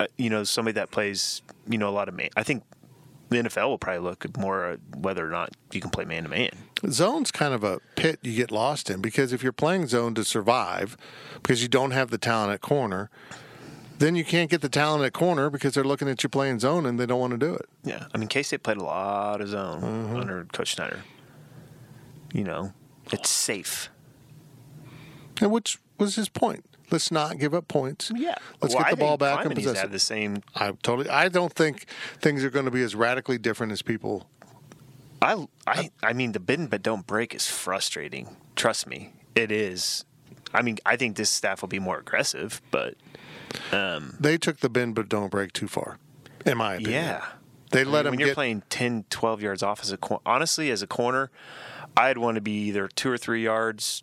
Uh, you know, somebody that plays, you know, a lot of man. I think the N F L will probably look more at whether or not you can play man-to-man. Zone's kind of a pit you get lost in, because if you're playing zone to survive because you don't have the talent at corner, then you can't get the talent at corner because they're looking at you playing zone and they don't want to do it. Yeah. I mean, K-State played a lot of zone mm-hmm. under Coach Snyder. You know, it's safe. And which was his point. Let's not give up points. Yeah, let's well, get the I ball back and possess it. The same. I totally. I don't think things are going to be as radically different as people. I, I, I mean, the bend but don't break is frustrating. Trust me, it is. I mean, I think this staff will be more aggressive, but um, they took the bend but don't break too far, in my opinion. Yeah, they let I mean, them. When you're get... playing ten, twelve yards off as a cor- honestly as a corner, I'd want to be either two or three yards.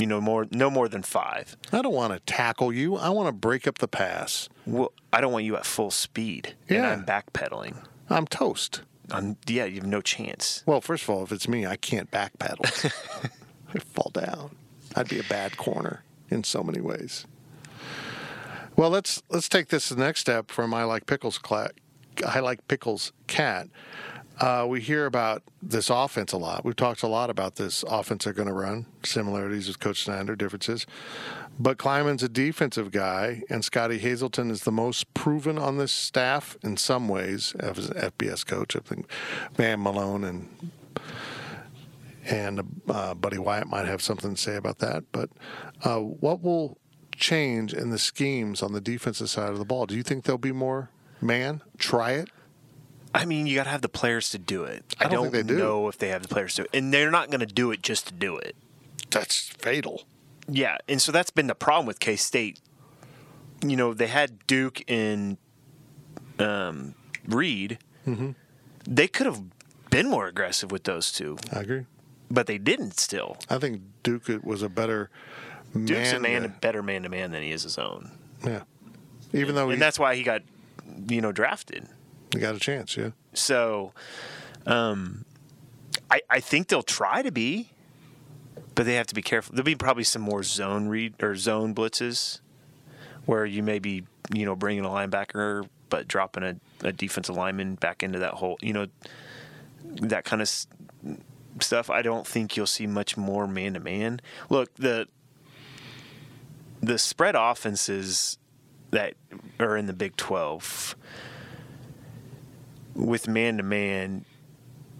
You know, more no more than five. I don't want to tackle you. I want to break up the pass. Well, I don't want you at full speed. Yeah. And I'm backpedaling. I'm toast. I'm, yeah, you have no chance. Well, first of all, if it's me, I can't backpedal. I fall down. I'd be a bad corner in so many ways. Well, let's let's take this to the next step from I Like Pickles Cat. I Like Pickles Cat. Uh, we hear about this offense a lot. We've talked a lot about this offense they're going to run, similarities with Coach Snyder, differences. But Klieman's a defensive guy, and Scotty Hazelton is the most proven on this staff in some ways as an F B S coach. I think Van Malone and and uh, Buddy Wyatt might have something to say about that. But uh, what will change in the schemes on the defensive side of the ball? Do you think there'll be more man? Try it? I mean, you got to have the players to do it. I don't, I don't think they do. know if they have the players to do it. And they're not going to do it just to do it. That's fatal. Yeah, and so that's been the problem with K-State. You know, they had Duke and um, Reed. Mm-hmm. They could have been more aggressive with those two. I agree. But they didn't still. I think Duke was a better man. Duke's a man, a better man-to-man than he is his own. Yeah. Even though, And, he, and that's why he got, you know, drafted. You got a chance, yeah. So, um, I, I think they'll try to be, but they have to be careful. There'll be probably some more zone read or zone blitzes, where you may be, you know, bringing a linebacker but dropping a, a defensive lineman back into that hole, you know, that kind of s- stuff. I don't think you'll see much more man to man. Look, the the spread offenses that are in the Big twelve. With man-to-man,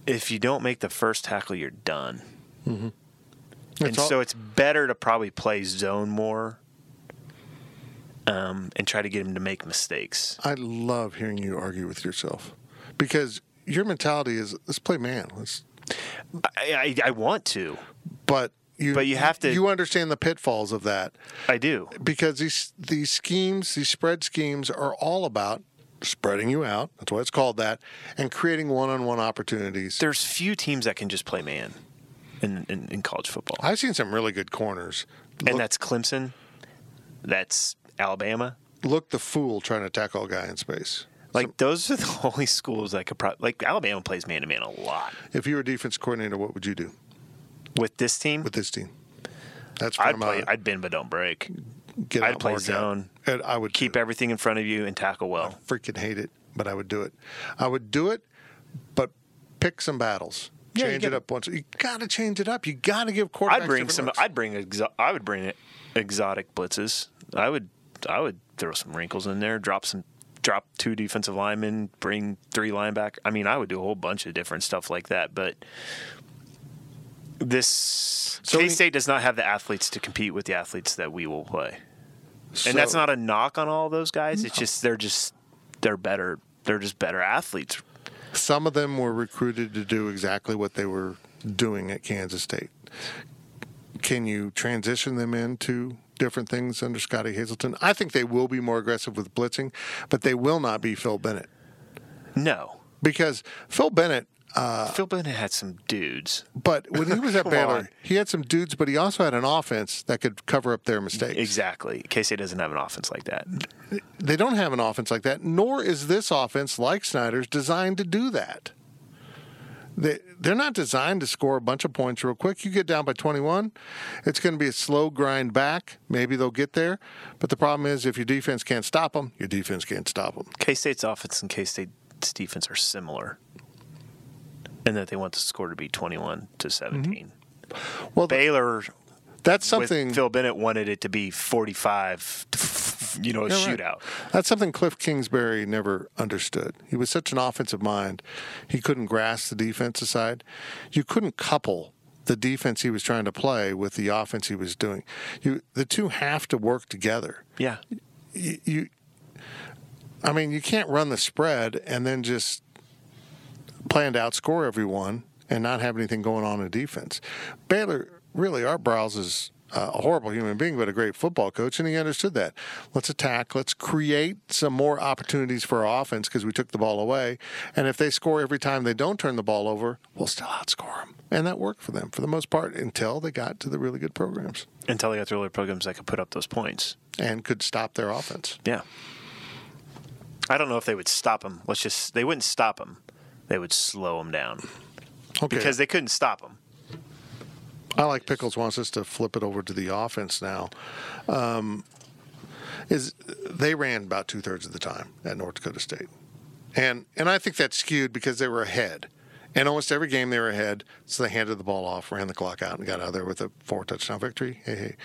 if you don't make the first tackle, you're done. Mm-hmm. And all- so it's better to probably play zone more um, and try to get him to make mistakes. I love hearing you argue with yourself because your mentality is, let's play man. Let's. I, I, I want to. But you, but you have to. You understand the pitfalls of that. I do. Because these these schemes, these spread schemes are all about spreading you out, that's why it's called that, and creating one-on-one opportunities. There's few teams that can just play man in, in, in college football. I've seen some really good corners. And look, that's Clemson. That's Alabama. Look the fool trying to tackle a guy in space. Like, so, those are the only schools that could probably – like, Alabama plays man-to-man a lot. If you were a defense coordinator, what would you do? With this team? With this team. That's I'd play – I'd bend but don't break. Get I'd play zone. And I would keep everything in front of you and tackle well. I freaking hate it, but I would do it. I would do it, but pick some battles. Yeah, change it up once. You got to change it up. You got to give quarterbacks. I'd bring some. Looks. I'd bring. Exo- I would bring exotic blitzes. I would. I would throw some wrinkles in there. Drop some. Drop two defensive linemen. Bring three linebackers. I mean, I would do a whole bunch of different stuff like that. But this so K-State we, does not have the athletes to compete with the athletes that we will play. So, and that's not a knock on all those guys. No. It's just they're just they're better. They're just better athletes. Some of them were recruited to do exactly what they were doing at Kansas State. Can you transition them into different things under Scotty Hazelton? I think they will be more aggressive with blitzing, but they will not be Phil Bennett. No. Because Phil Bennett... Uh, Phil Bennett had some dudes. But when he was at Baylor, on. he had some dudes, but he also had an offense that could cover up their mistakes. Exactly. K-State doesn't have an offense like that. They don't have an offense like that, nor is this offense, like Snyder's, designed to do that. They, they're not designed to score a bunch of points real quick. You get down by twenty-one, it's going to be a slow grind back. Maybe they'll get there. But the problem is if your defense can't stop them, your defense can't stop them. K-State's offense and K-State's defense are similar. And that they want the score to be twenty-one to seventeen. Mm-hmm. Well, Baylor, that's something Phil Bennett wanted it to be forty-five. You know, a shootout. Right. That's something Cliff Kingsbury never understood. He was such an offensive mind, he couldn't grasp the defensive side. You couldn't couple the defense he was trying to play with the offense he was doing. You, the two have to work together. Yeah. You, you I mean, you can't run the spread and then just plan to outscore everyone and not have anything going on in defense. Baylor, really, Art Briles is uh, a horrible human being, but a great football coach, and he understood that. Let's attack. Let's create some more opportunities for our offense because we took the ball away. And if they score every time they don't turn the ball over, we'll still outscore them. And that worked for them for the most part until they got to the really good programs. Until they got to really programs that could put up those points. And could stop their offense. Yeah. I don't know if they would stop them. Let's just – they wouldn't stop them. They would slow them down. Okay. Because they couldn't stop them. I like Pickles wants us to flip it over to the offense now. Um, is they ran about two-thirds of the time at North Dakota State. And and I think that's skewed because they were ahead. And almost every game they were ahead, so they handed the ball off, ran the clock out, and got out of there with a four-touchdown victory. Hey, hey.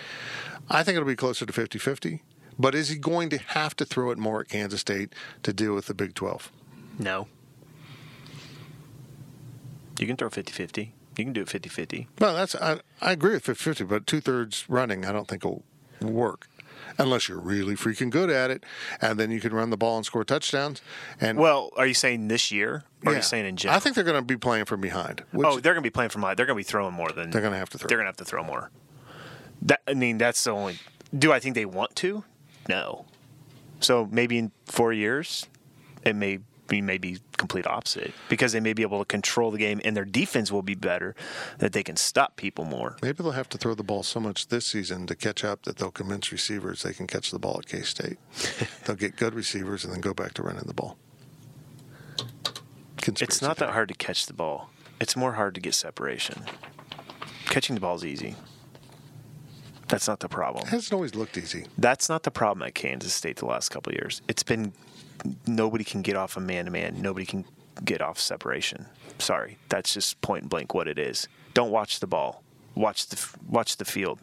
I think it'll be closer to fifty-fifty. But is he going to have to throw it more at Kansas State to deal with the Big twelve? No. You can throw fifty-fifty. You can do it fifty-fifty. Well, that's, I, I agree with fifty-fifty, but two-thirds running I don't think will work unless you're really freaking good at it, and then you can run the ball and score touchdowns. And well, are you saying this year or yeah. are you saying in general? I think they're going to be playing from behind. Which, oh, they're going to be playing from behind. They're going to be throwing more than – They're going to have to throw. They're going to have to throw more. That, I mean, that's the only – do I think they want to? No. So maybe in four years it may – we may be complete opposite because they may be able to control the game and their defense will be better that they can stop people more. Maybe they'll have to throw the ball so much this season to catch up that they'll convince receivers they can catch the ball at K-State. They'll get good receivers and then go back to running the ball. Conspiracy it's not theory. That hard to catch the ball. It's more hard to get separation. Catching the ball is easy. That's not the problem. It hasn't always looked easy. That's not the problem at Kansas State the last couple of years. It's been... Nobody can get off a man-to-man. Nobody can get off separation. Sorry. That's just point blank what it is. Don't watch the ball. Watch the watch the field.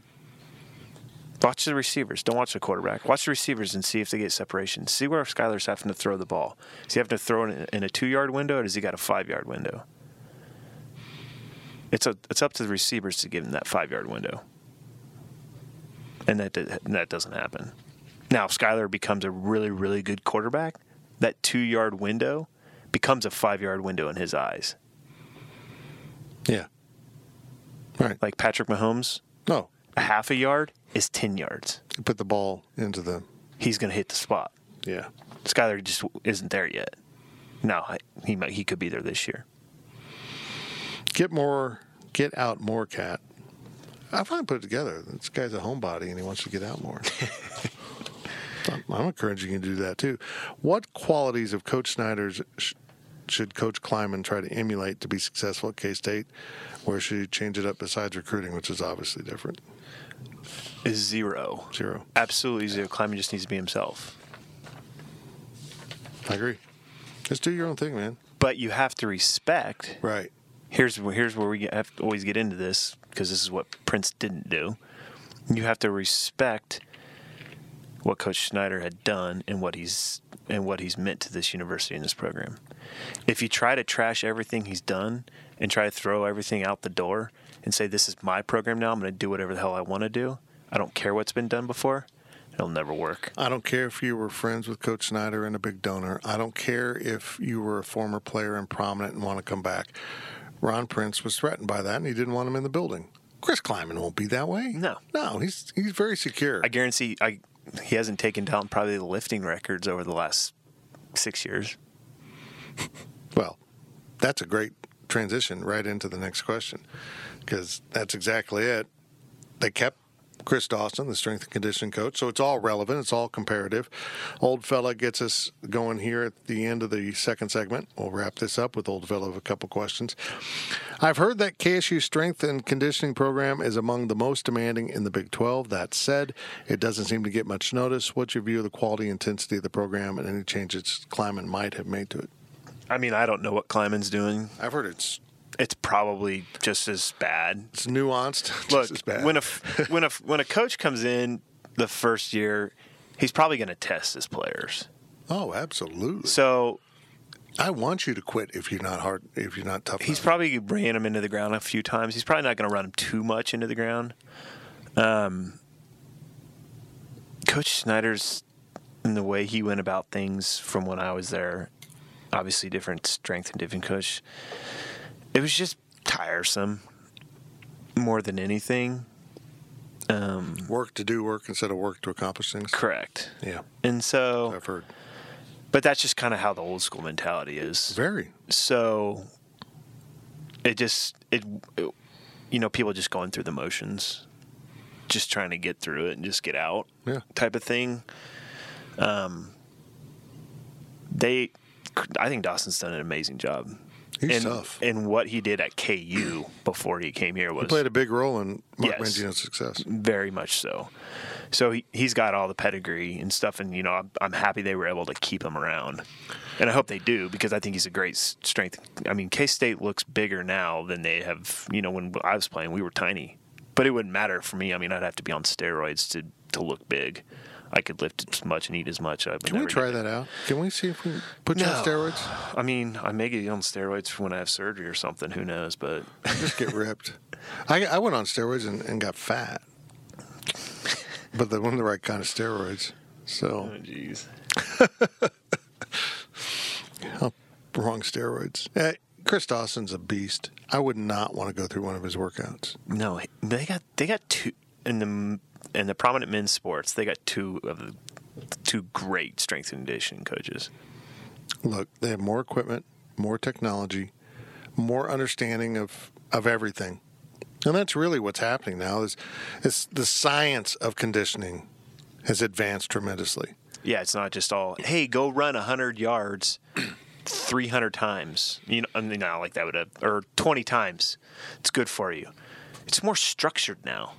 Watch the receivers. Don't watch the quarterback. Watch the receivers and see if they get separation. See where Skyler's having to throw the ball. Is he having to throw it in a two-yard window or does he got a five-yard window? It's a, it's up to the receivers to give him that five-yard window. And that that doesn't happen. Now, if Skyler becomes a really, really good quarterback, that two-yard window becomes a five-yard window in his eyes. Yeah. Right. Like Patrick Mahomes. No. A half a yard is ten yards. You put the ball into the... He's going to hit the spot. Yeah. Skyler just isn't there yet. No, he might, he could be there this year. Get more, get out more, Cat. I finally put it together. This guy's a homebody and he wants to get out more. I'm encouraging you to do that, too. What qualities of Coach Snyder's sh- should Coach Klieman try to emulate to be successful at K-State? Or should he change it up besides recruiting, which is obviously different? Is zero. Zero. Absolutely zero. Klieman just needs to be himself. I agree. Just do your own thing, man. But you have to respect. Right. Here's, here's where we have to always get into this, because this is what Prince didn't do. You have to respect what Coach Snyder had done and what he's and what he's meant to this university and this program. If you try to trash everything he's done, and try to throw everything out the door and say, this is my program now. I'm going to do whatever the hell I want to do. I don't care what's been done before. It'll never work. I don't care if you were friends with Coach Snyder and a big donor. I don't care if you were a former player and prominent and want to come back. Ron Prince was threatened by that, and he didn't want him in the building. Chris Klieman won't be that way. No. No, he's he's very secure. I guarantee I he hasn't taken down probably the lifting records over the last six years. Well, that's a great transition right into the next question, because that's exactly it. They kept Chris Dawson, the strength and conditioning coach, so it's all relevant. It's all comparative. Old fella gets us going here at the end of the second segment. We'll wrap this up with old fella with a couple questions. I've heard that K S U's strength and conditioning program is among the most demanding in the Big twelve. That said, it doesn't seem to get much notice. What's your view of the quality and intensity of the program and any changes Klieman might have made to it? I mean, I don't know what Kleiman's doing. I've heard it's... It's probably just as bad. It's nuanced. Just Look, as bad. when a when a when a coach comes in the first year, he's probably going to test his players. Oh, absolutely. So, I want you to quit if you're not hard. If you're not tough. He's enough. Probably ran him into the ground a few times. He's probably not going to run him too much into the ground. Um, Coach Snyder's in the way he went about things from when I was there. Obviously, different strength and different coach. It was just tiresome more than anything. Um, work to do work instead of work to accomplish things. Correct. Yeah. And so I've heard. But that's just kind of how the old school mentality is. Very. So it just it, it you know, people just going through the motions, just trying to get through it and just get out. Yeah. Type of thing. Um they I think Dawson's done an amazing job. He's and, tough. And what he did at K U before he came here was... He played a big role in Mark yes, Mangino's success. Very much so. So he, he's got all the pedigree and stuff, and, you know, I'm, I'm happy they were able to keep him around. And I hope they do, because I think he's a great strength. I mean, K-State looks bigger now than they have... You know, when I was playing, we were tiny. But it wouldn't matter for me. I mean, I'd have to be on steroids to, to look big. I could lift as much and eat as much. I've Can we try did. that out? Can we see if we put no. you on steroids? I mean, I may get on steroids when I have surgery or something. Who knows? But just get ripped. I, I went on steroids and, and got fat, but they weren't the right kind of steroids. So, oh, jeez, oh, wrong steroids. Hey, Chris Dawson's a beast. I would not want to go through one of his workouts. No, they got they got two in the. And the prominent men's sports, they got two of the two great strength and conditioning coaches. Look, they have more equipment, more technology, more understanding of, of everything. And that's really what's happening now is, is the science of conditioning has advanced tremendously. Yeah, it's not just all, hey, go run one hundred yards three hundred times. You know, I mean, not like that would have, or twenty times. It's good for you. It's more structured now.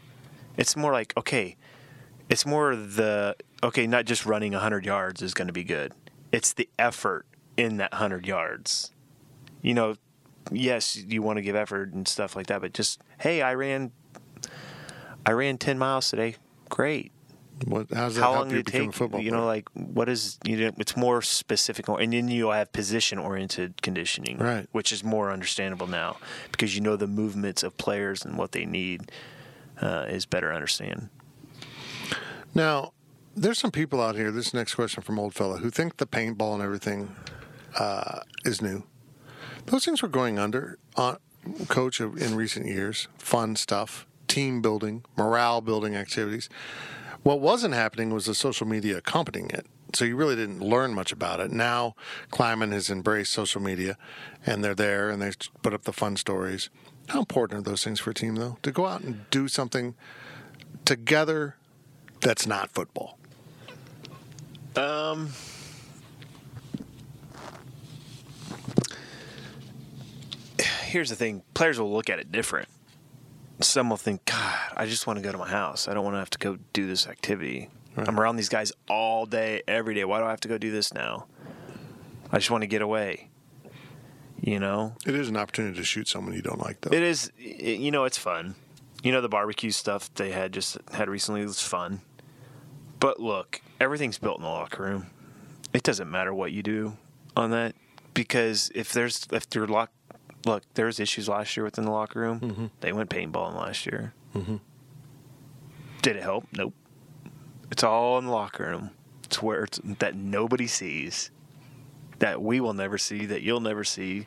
It's more like, okay, it's more the, okay, not just running one hundred yards is going to be good. It's the effort in that one hundred yards. You know, yes, you want to give effort and stuff like that, but just, hey, I ran I ran ten miles today. Great. What, how does that how help long you did become it take? A football player? You know, like, what is, you know, it's more specific. And then you'll have position-oriented conditioning, right, which is more understandable now because you know the movements of players and what they need. Uh, is better understand. Now, there's some people out here, this next question from old fella, who think the paintball and everything uh, is new. Those things were going under, uh, coach, in recent years. Fun stuff, team building, morale building activities. What wasn't happening was the social media accompanying it. So you really didn't learn much about it. Now, Klieman has embraced social media, and they're there, and they put up the fun stories. How important are those things for a team, though, to go out and do something together that's not football? Um, here's the thing. Players will look at it different. Some will think, God, I just want to go to my house. I don't want to have to go do this activity. Right. I'm around these guys all day, every day. Why do I have to go do this now? I just want to get away. You know, it is an opportunity to shoot someone you don't like, though. It is, it, you know, it's fun. You know, the barbecue stuff they had just had recently was fun. But look, everything's built in the locker room. It doesn't matter what you do on that, because if there's if your lock look, there was issues last year within the locker room. Mm-hmm. They went paintballing last year. Mm-hmm. Did it help? Nope. It's all in the locker room. It's where it's, that nobody sees, that we will never see, that you'll never see.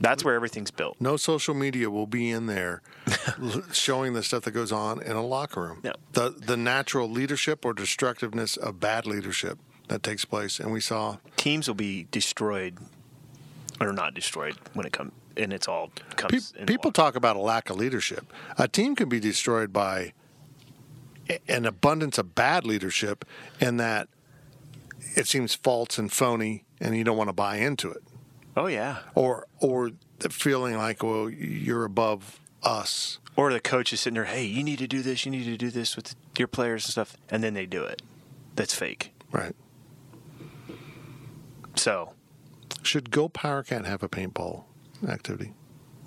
That's where everything's built. No social media will be in there showing the stuff that goes on in a locker room. No. The the natural leadership or destructiveness of bad leadership that takes place. And we saw teams will be destroyed or not destroyed when it comes, and it's all comes. Pe- in people talk about a lack of leadership. A team can be destroyed by an abundance of bad leadership, in that it seems false and phony, and you don't want to buy into it. Oh, yeah. Or or feeling like, well, you're above us. Or the coach is sitting there, hey, you need to do this, you need to do this with your players and stuff, and then they do it. That's fake. Right. So. Should Go Powercat have a paintball activity?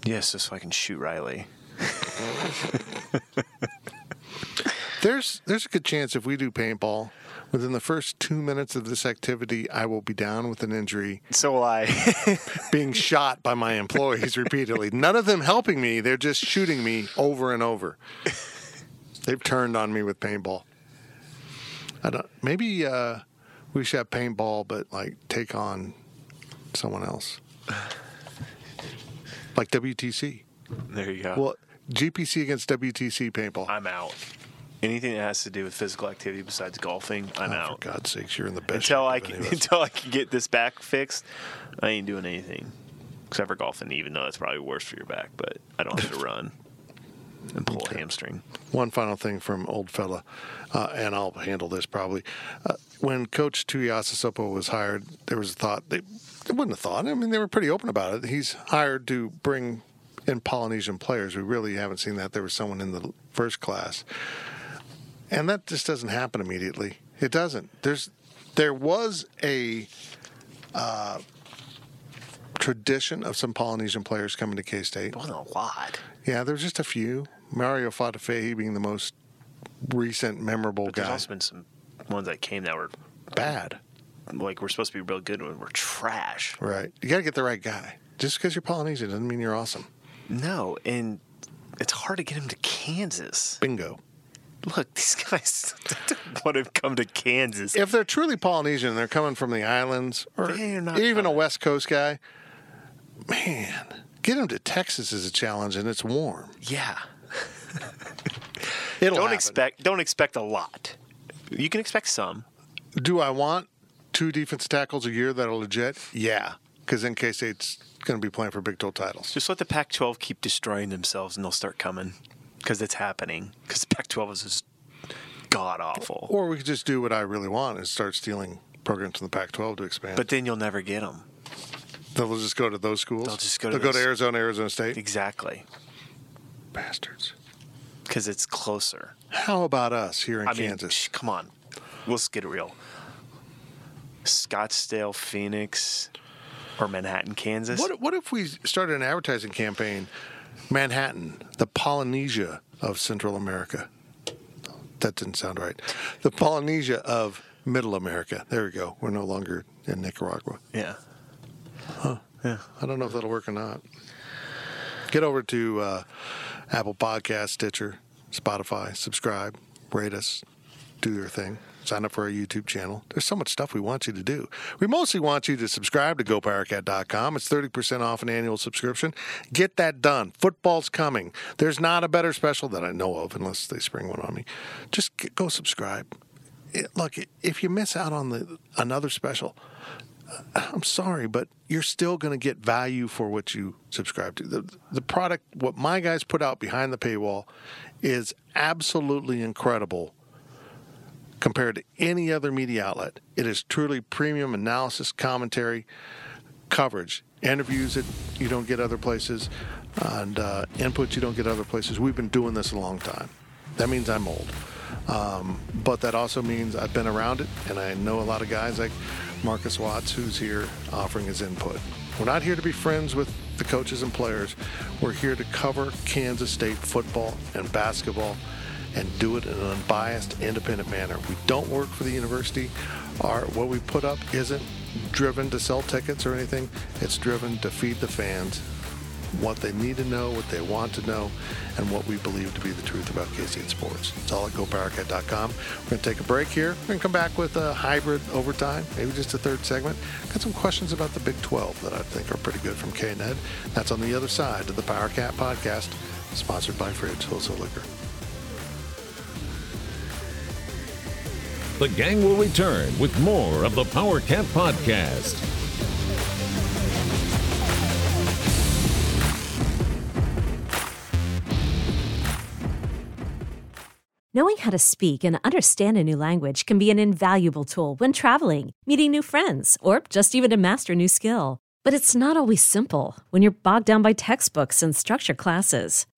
Yes, just so I can shoot Riley. There's there's a good chance if we do paintball, within the first two minutes of this activity, I will be down with an injury. So will I. Being shot by my employees repeatedly. None of them helping me. They're just shooting me over and over. They've turned on me with paintball. I don't. Maybe uh, we should have paintball, but like take on someone else. Like W T C. There you go. Well, G P C against W T C paintball. I'm out. Anything that has to do with physical activity besides golfing, I'm oh, out. For God's sakes, you're in the best until I can, until I can get this back fixed, I ain't doing anything except for golfing, even though that's probably worse for your back, but I don't have to run and pull okay. a hamstring. One final thing from old fella, uh, and I'll handle this probably. Uh, when Coach Tuiasa Sopo was hired, there was a thought. They, they wouldn't have thought. I mean, they were pretty open about it. He's hired to bring in Polynesian players. We really haven't seen that. There was someone in the first class. And that just doesn't happen immediately. It doesn't. There's, there was a uh, tradition of some Polynesian players coming to K-State. It wasn't a lot. Yeah, there was just a few. Mario Fatafei being the most recent memorable but guy. There's also been some ones that came that were bad. Like, we're supposed to be real good when we're trash. Right. You got to get the right guy. Just because you're Polynesian doesn't mean you're awesome. No, and it's hard to get him to Kansas. Bingo. Look, these guys don't want to come to Kansas. If they're truly Polynesian, they're coming from the islands, or even coming. A West Coast guy, man, get them to Texas is a challenge, and it's warm. Yeah. It'll don't happen. expect don't expect a lot. You can expect some. Do I want two defensive tackles a year that are legit? Yeah, because in case it's going to be playing for Big twelve titles. Just let the Pac twelve keep destroying themselves, and they'll start coming. Because it's happening. Because Pac twelve is just god-awful. Or we could just do what I really want and start stealing programs from the Pac twelve to expand. But then you'll never get them. They'll just go to those schools? They'll just go to They'll those... go to Arizona, Arizona State? Exactly. Bastards. Because it's closer. How about us here in I Kansas? Mean, sh- come on. Let's get real. Scottsdale, Phoenix, or Manhattan, Kansas? What, what if we started an advertising campaign... Manhattan, the Polynesia of Central America. That didn't sound right. The Polynesia of Middle America. There we go. We're no longer in Nicaragua. Yeah. Huh. Yeah. I don't know if that'll work or not. Get over to uh, Apple Podcasts, Stitcher, Spotify. Subscribe. Rate us. Do your thing. Sign up for our YouTube channel. There's so much stuff we want you to do. We mostly want you to subscribe to go powercat dot com. It's thirty percent off an annual subscription. Get that done. Football's coming. There's not a better special that I know of, unless they spring one on me. Just get, go subscribe. It, look, if you miss out on the another special, I'm sorry, but you're still going to get value for what you subscribe to. The, the product, what my guys put out behind the paywall, is absolutely incredible. Compared to any other media outlet, it is truly premium analysis, commentary, coverage, interviews that you don't get other places, and uh, inputs you don't get other places. We've been doing this a long time. That means I'm old. Um, but that also means I've been around it, and I know a lot of guys like Marcus Watts, who's here offering his input. We're not here to be friends with the coaches and players. We're here to cover Kansas State football and basketball, and do it in an unbiased, independent manner. We don't work for the university. Our, what we put up isn't driven to sell tickets or anything. It's driven to feed the fans what they need to know, what they want to know, and what we believe to be the truth about K C N sports. It's all at go powercat dot com. We're going to take a break here. We're going to come back with a hybrid overtime, maybe just a third segment. Got some questions about the Big twelve that I think are pretty good from K N E D. That's on the other side of the Powercat podcast, sponsored by Fridge Wholesale Liquor. The gang will return with more of the Powercat podcast. Knowing how to speak and understand a new language can be an invaluable tool when traveling, meeting new friends, or just even to master a new skill. But it's not always simple when you're bogged down by textbooks and structure classes.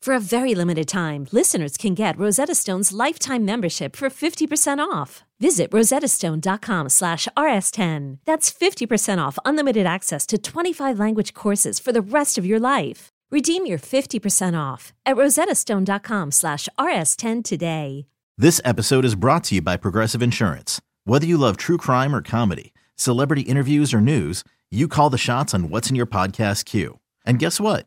For a very limited time, listeners can get Rosetta Stone's lifetime membership for fifty percent off. Visit rosettastone dot com slash R S ten. That's fifty percent off unlimited access to twenty-five language courses for the rest of your life. Redeem your fifty percent off at rosettastone dot com slash R S ten today. This episode is brought to you by Progressive Insurance. Whether you love true crime or comedy, celebrity interviews or news, you call the shots on what's in your podcast queue. And guess what?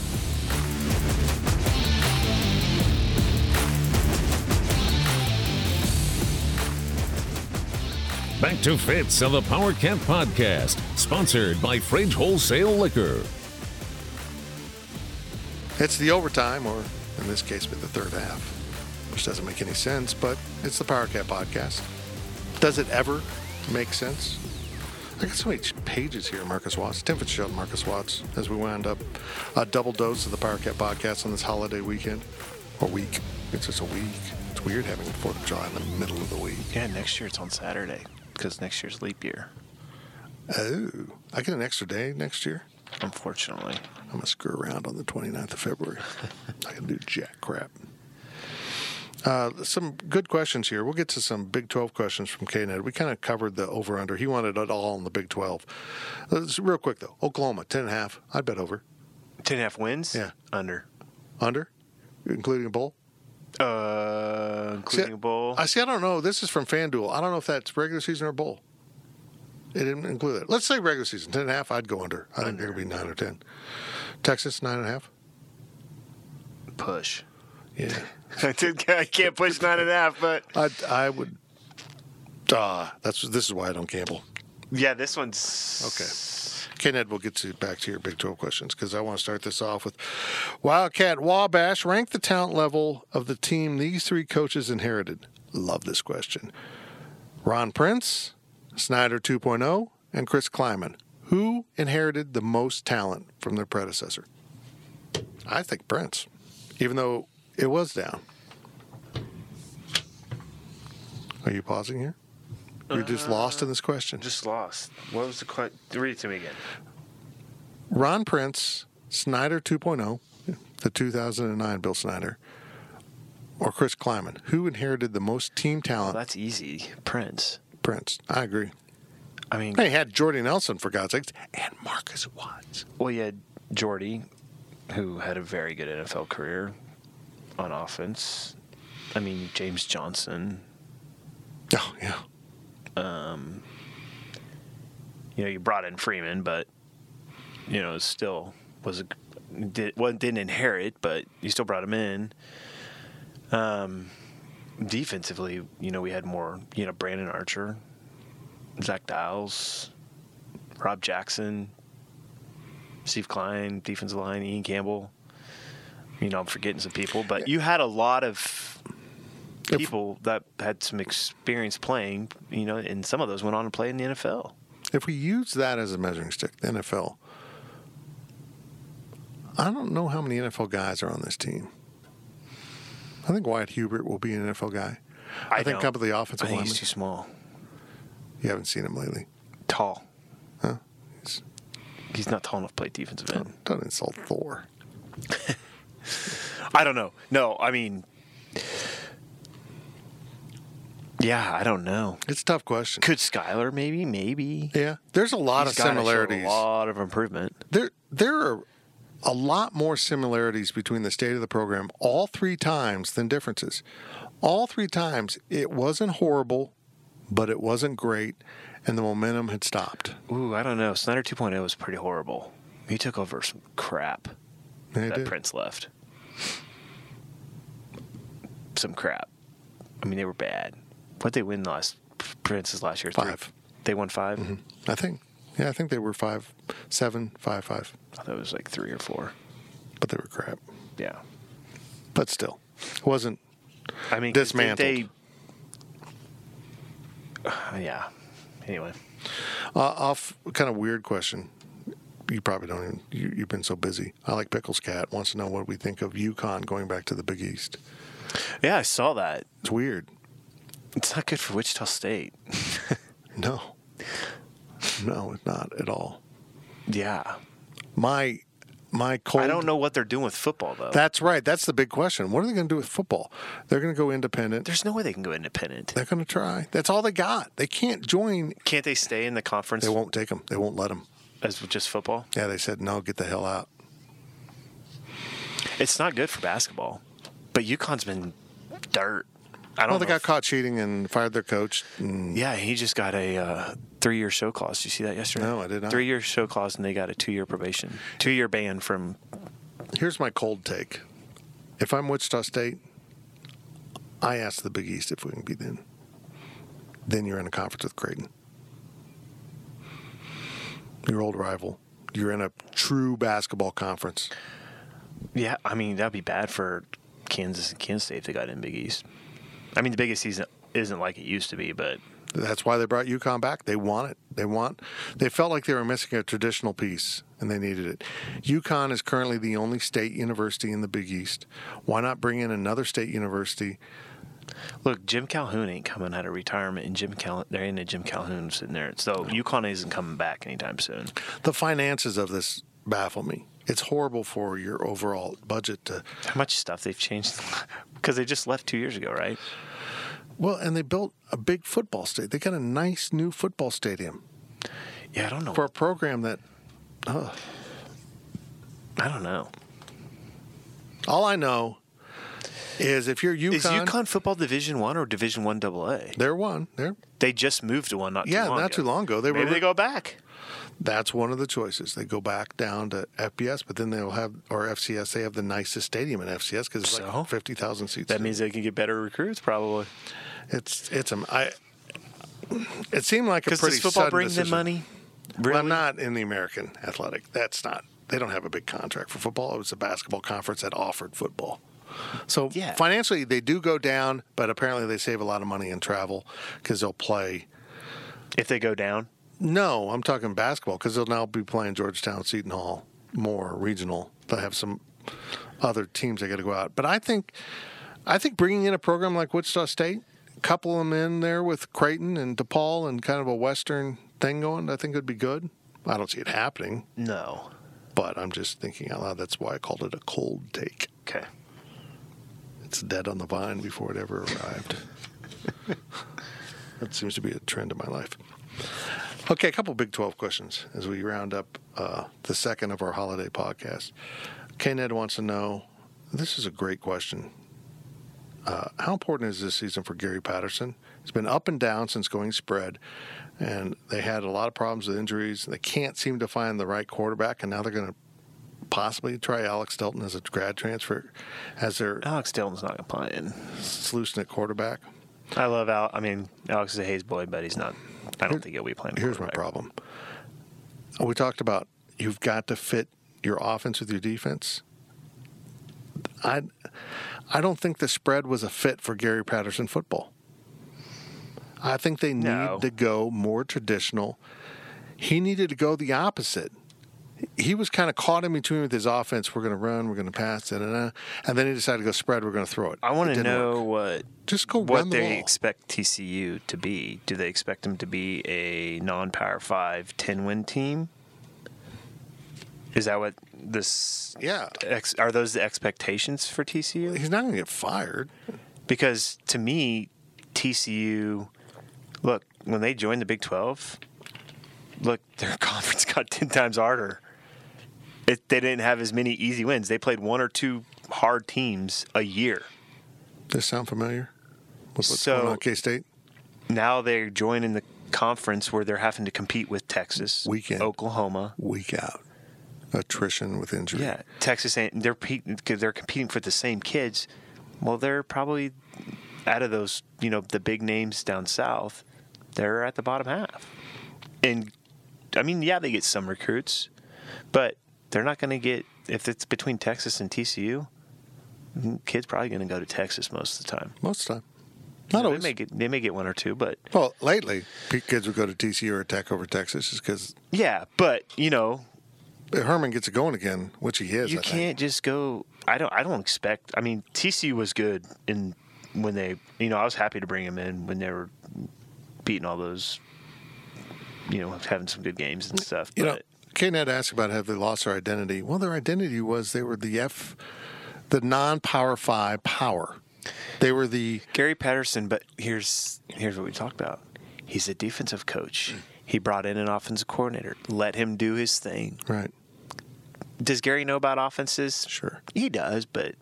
Back to Fitz of the Powercat podcast, sponsored by Fridge Wholesale Liquor. It's the overtime, or in this case, the third half, which doesn't make any sense, but it's the Powercat podcast. Does it ever make sense? I got so many pages here, Marcus Watts. Tim Fitzgerald, Marcus Watts, as we wound up a double dose of the Powercat podcast on this holiday weekend, or week. It's just a week. It's weird having the fourth of July in the middle of the week. Yeah, next year it's on Saturday. Because next year's leap year. Oh, I get an extra day next year? Unfortunately. I'm going to screw around on the twenty-ninth of February. I can do jack crap. Uh, some good questions here. We'll get to some Big twelve questions from K N E D. We kind of covered the over-under. He wanted it all in the Big twelve. Let's, real quick, though. Oklahoma, ten and a half. I'd bet over. ten and a half wins? Yeah. Under. Under? Including a bowl? Uh, including see, a bowl. I see. I don't know. This is from FanDuel. I don't know if that's regular season or bowl. It didn't include it. Let's say regular season. Ten and a half. I'd go under. I under. think it'll be nine or ten. Texas nine and a half. Push. Yeah. I did. I can't push nine and a half, but I, I would. Ah, uh, that's this is why I don't gamble. Yeah, this one's okay. K N E D, we'll get to back to your Big twelve questions because I want to start this off with Wildcat Wabash. Rank the talent level of the team these three coaches inherited. Love this question. Ron Prince, Snyder two point oh, and Chris Klieman. Who inherited the most talent from their predecessor? I think Prince, even though it was down. Are you pausing here? You're just lost in this question. Just lost. What was the question? Read it to me again. Ron Prince, Snyder two point oh, the two thousand nine Bill Snyder, or Chris Klieman. Who inherited the most team talent? Well, that's easy. Prince. Prince. I agree. I mean, they had Jordy Nelson, for God's sakes, and Marcus Watts. Well, you had Jordy, who had a very good N F L career on offense. I mean, James Johnson. Oh, yeah. Um, you know, you brought in Freeman, but you know, still was a, did well, didn't inherit, but you still brought him in. Um, defensively, you know, we had more. You know, Brandon Archer, Zach Dials, Rob Jackson, Steve Klein, defensive line, Ian Campbell. You know, I'm forgetting some people, but you had a lot of. people if, that had some experience playing, you know, and some of those went on to play in the N F L. If we use that as a measuring stick, the N F L, I don't know how many N F L guys are on this team. I think Wyatt Hubert will be an N F L guy. I, I think a couple of the offensive linemen. He's too small. You haven't seen him lately. Tall. Huh? He's, he's not tall enough to play defensive end. Don't, don't insult Thor. I don't know. No, I mean, yeah, I don't know. It's a tough question. Could Skyler maybe? Maybe. Yeah. There's a lot he's of similarities. A lot of improvement. There, there are a lot more similarities between the state of the program all three times than differences. All three times, it wasn't horrible, but it wasn't great, and the momentum had stopped. Ooh, I don't know. Snyder two point oh was pretty horrible. He took over some crap yeah, that did. Prince left. Some crap. I mean, they were bad. What did they win last? Prince's last year? Five. Three? They won five? Mm-hmm. I think. Yeah, I think they were five, seven, five, five. I thought it was like three or four. But they were crap. Yeah. But still, it wasn't. I mean, dismantled. They, uh, yeah. Anyway, uh, off kind of weird question. You probably don't even. You, you've been so busy. I like Pickles Cat wants to know what we think of UConn going back to the Big East. Yeah, I saw that. It's weird. It's not good for Wichita State. No, no, it's not at all. Yeah, my. My cold, I don't know what they're doing with football, though. That's right. That's the big question. What are they going to do with football? They're going to go independent. There's no way they can go independent. They're going to try. That's all they got. They can't join. Can't they stay in the conference? They won't take them. They won't let them. As just football? Yeah, they said, no, get the hell out. It's not good for basketball. But UConn's been dirt. I don't well, they know got if... caught cheating and fired their coach. And... Yeah, he just got a uh, three-year show clause. Did you see that yesterday? No, I did not. Three-year show clause, and they got a two-year probation. Two-year ban from... Here's my cold take. If I'm Wichita State, I ask the Big East if we can beat in. Then you're in a conference with Creighton. Your old rival. You're in a true basketball conference. Yeah, I mean, that would be bad for Kansas and Kansas State if they got in Big East. I mean, the biggest season isn't like it used to be, but that's why they brought UConn back. They want it. They want. They felt like they were missing a traditional piece, and they needed it. UConn is currently the only state university in the Big East. Why not bring in another state university? Look, Jim Calhoun ain't coming out of retirement, and Jim Cal- there ain't a Jim Calhoun sitting there. So UConn isn't coming back anytime soon. The finances of this baffle me. It's horrible for your overall budget to... How much stuff they've changed? Because they just left two years ago, right? Well, and they built a big football stadium. They got a nice new football stadium. Yeah, I don't know. For a program that... Uh, I don't know. All I know is if you're UConn... Is UConn football Division I or Division I double A? They're one. They're... They just moved to one not too yeah, long ago. Yeah, not too long ago. They Maybe were... they go back. That's one of the choices. They go back down to F B S, but then they'll have, or F C S, they have the nicest stadium in F C S because it's so, like fifty thousand seats. That means they can get better recruits, probably. It's, it's, um, I, it seemed like a pretty sudden decision. Does football bring them money? Really? Well, not in the American Athletic. That's not, they don't have a big contract for football. It was a basketball conference that offered football. So yeah. Financially, they do go down, but apparently they save a lot of money in travel because they'll play. If they go down? No, I'm talking basketball because they'll now be playing Georgetown, Seton Hall, more regional. They'll have some other teams they got to go out. But I think, I think bringing in a program like Wichita State, couple them in there with Creighton and DePaul and kind of a Western thing going, I think would be good. I don't see it happening. No, but I'm just thinking out loud. That's why I called it a cold take. Okay, it's dead on the vine before it ever arrived. That seems to be a trend in my life. Okay, a couple Big twelve questions as we round up uh, the second of our holiday podcast. K-Ned wants to know, this is a great question. Uh, how important is this season for Gary Patterson? It's been up and down since going spread, and they had a lot of problems with injuries. They can't seem to find the right quarterback, and now they're going to possibly try Alex Delton as a grad transfer. As their Alex Delton's not going to play in. Solution at quarterback. I love Al. I mean, Alex is a Hays boy, but he's not. I don't Here, think he'll be playing. Here's my problem. We talked about you've got to fit your offense with your defense. I, I don't think the spread was a fit for Gary Patterson football. I think they need no. to go more traditional. He needed to go the opposite. He was kind of caught in between with his offense. We're going to run. We're going to pass. Da, da, da. And then he decided to go spread. We're going to throw it. I want to know what, Just go what run the they ball. Expect T C U to be. Do they expect them to be a non-power five, ten-win team? Is that what this – Yeah. Ex, are those the expectations for T C U? He's not going to get fired. Because to me, T C U – look, when they joined the Big twelve, look, their conference got ten times harder. It, they didn't have as many easy wins. They played one or two hard teams a year. Does this sound familiar? What's, what's so, going on, K-State? Now they're joining the conference where they're having to compete with Texas, week in, Oklahoma. Week out. Attrition with injury. Yeah, Texas, and they're they're competing for the same kids. Well, they're probably out of those, you know, the big names down south, they're at the bottom half. And, I mean, yeah, they get some recruits, but they're not going to get, if it's between Texas and T C U, kids probably going to go to Texas most of the time. Most of the time. Not you know, always. They may, get, they may get one or two, but. Well, lately, kids would go to T C U or Tech over Texas just because. Yeah, but, you know. Herman gets it going again, which he is. You I can't think. just go. I don't. I don't expect. I mean, T C U was good in when they. You know, I was happy to bring him in when they were beating all those. You know, having some good games and stuff. You but. know, K-Net asked about have they lost their identity. Well, their identity was they were the F, the non-power five power. They were the Gary Patterson. But here's here's what we talked about. He's a defensive coach. He brought in an offensive coordinator. Let him do his thing. Right. Does Gary know about offenses? Sure. He does, but...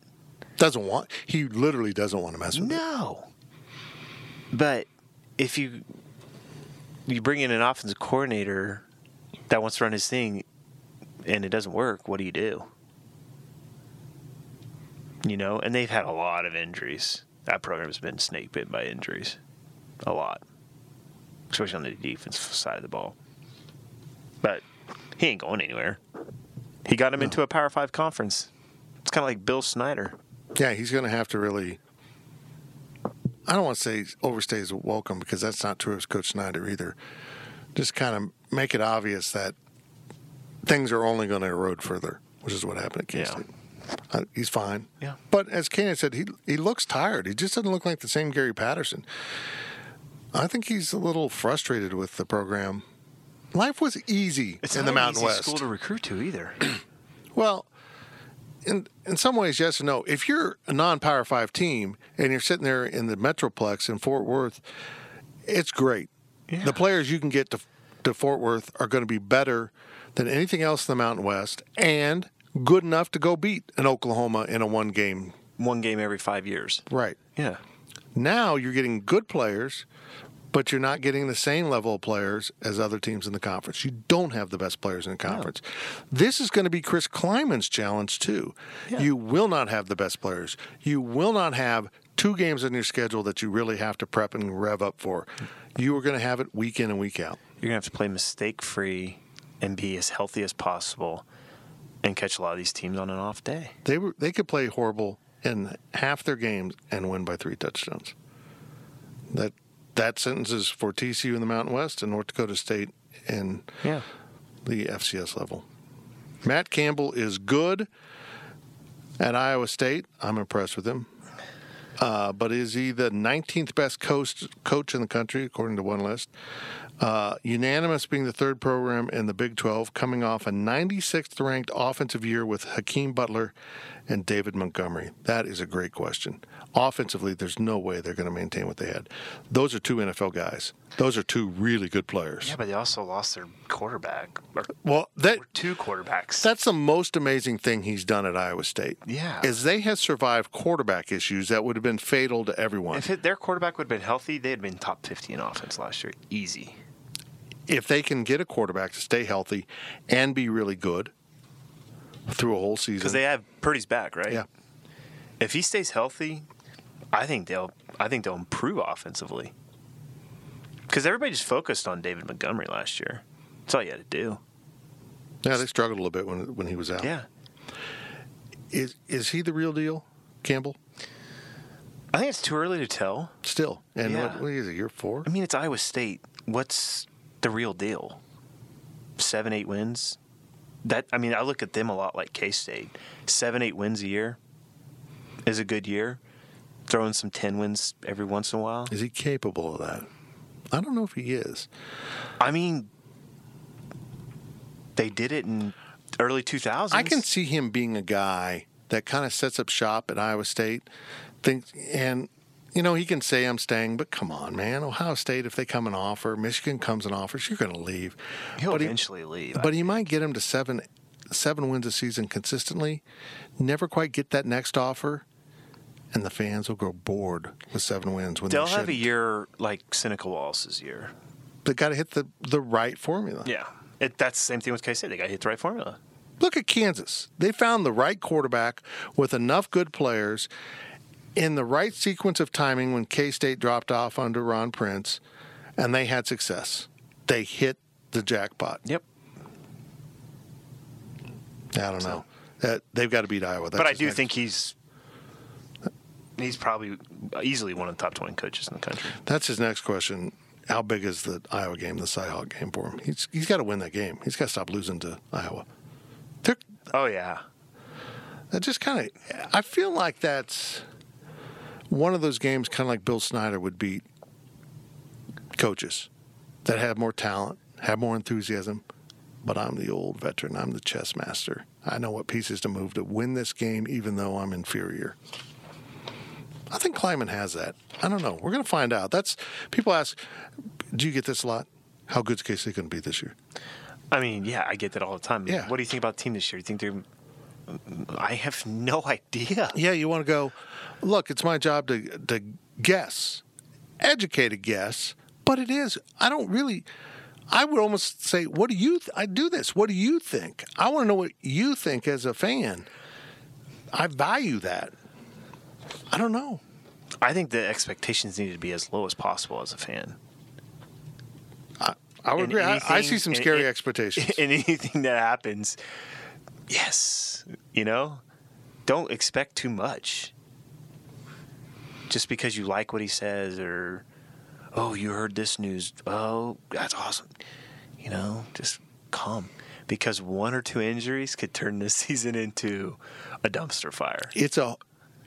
Doesn't want... He literally doesn't want to mess with no. it. No. But if you you bring in an offensive coordinator that wants to run his thing and it doesn't work, what do you do? You know? And they've had a lot of injuries. That program's been snake-bitten by injuries. A lot. Especially on the defensive side of the ball. But he ain't going anywhere. He got him no. into a Power Five conference. It's kind of like Bill Snyder. Yeah, he's going to have to really. I don't want to say overstay his welcome because that's not true of Coach Snyder either. Just kind of make it obvious that things are only going to erode further, which is what happened at K-State. Yeah. Uh, he's fine. Yeah. But as Kane said, he he looks tired. He just doesn't look like the same Gary Patterson. I think he's a little frustrated with the program. Life was easy it's in the Mountain West. It's not an easy school to recruit to either. Well, in in some ways, yes and no. If you're a non-Power five team and you're sitting there in the Metroplex in Fort Worth, it's great. Yeah. The players you can get to, to Fort Worth are going to be better than anything else in the Mountain West and good enough to go beat an Oklahoma in a one game. One game every five years. Right. Yeah. Now you're getting good players, but you're not getting the same level of players as other teams in the conference. You don't have the best players in the conference. No. This is going to be Chris Kleiman's challenge, too. Yeah. You will not have the best players. You will not have two games on your schedule that you really have to prep and rev up for. You are going to have it week in and week out. You're going to have to play mistake-free and be as healthy as possible and catch a lot of these teams on an off day. They were, they could play horrible in half their games and win by three touchdowns. That... That sentence is for T C U in the Mountain West and North Dakota State and yeah. the F C S level. Matt Campbell is good at Iowa State. I'm impressed with him. Uh, but is he the nineteenth best coach, coach in the country, according to one list? Uh, unanimous being the third program in the Big twelve, coming off a ninety-sixth ranked offensive year with Hakeem Butler and David Montgomery. That is a great question. Offensively, there's no way they're going to maintain what they had. Those are two N F L guys. Those are two really good players. Yeah, but they also lost their quarterback. Or, well, that or two quarterbacks. That's the most amazing thing he's done at Iowa State. Yeah, is they have survived quarterback issues that would have been fatal to everyone. If it, their quarterback would have been healthy, they had been top fifty in offense last year, easy. If they can get a quarterback to stay healthy and be really good through a whole season, because they have Purdy's back, right? Yeah. If he stays healthy, I think they'll I think they'll improve offensively. Because everybody just focused on David Montgomery last year. That's all you had to do. Yeah, they struggled a little bit when when he was out. Yeah. Is is he the real deal, Campbell? I think it's too early to tell. Still. And yeah. what, what is it, year four? I mean, it's Iowa State. What's the real deal? Seven, eight wins? That I mean, I look at them a lot like K-State. Seven, eight wins a year is a good year. Throwing some ten wins every once in a while. Is he capable of that? I don't know if he is. I mean, they did it in early two thousands. I can see him being a guy that kind of sets up shop at Iowa State. Thinks, and, you know, he can say I'm staying, but come on, man. Ohio State, if they come and offer, Michigan comes and offers, you're going to leave. He'll but eventually he, leave. But I he think. might get him to seven, seven wins a season consistently, never quite get that next offer, and the fans will go bored with seven wins. When They'll they have a year like Seneca Wallace's year. They got to hit the, the right formula. Yeah. It, that's the same thing with K-State. They got to hit the right formula. Look at Kansas. They found the right quarterback with enough good players in the right sequence of timing when K-State dropped off under Ron Prince, and they had success. They hit the jackpot. Yep. I don't so, know. Uh, they've got to beat Iowa. That's but I do next. think he's he's probably easily one of the top twenty coaches in the country. That's his next question. How big is the Iowa game, the Cy-Hawk game for him? He's He's got to win that game. He's got to stop losing to Iowa. They're, oh, yeah. That just kind of – I feel like that's one of those games kind of like Bill Snyder would beat coaches that have more talent, have more enthusiasm, but I'm the old veteran. I'm the chess master. I know what pieces to move to win this game even though I'm inferior. I think Klieman has that. I don't know. We're going to find out. That's people ask, do you get this a lot? How good's K-State going to be this year? I mean, yeah, I get that all the time. Yeah. What do you think about the team this year? You think they're – I have no idea. Yeah, you want to go, look, it's my job to to guess, educate a guess, but it is – I don't really – I would almost say, what do you th- – I do this. What do you think? I want to know what you think as a fan. I value that. I don't know. I think the expectations need to be as low as possible as a fan. I, I would and agree. Anything, I, I see some and, scary and, expectations. And anything that happens, yes, you know, don't expect too much. Just because you like what he says or, oh, you heard this news. Oh, that's awesome. You know, just calm. Because one or two injuries could turn this season into a dumpster fire. It's a...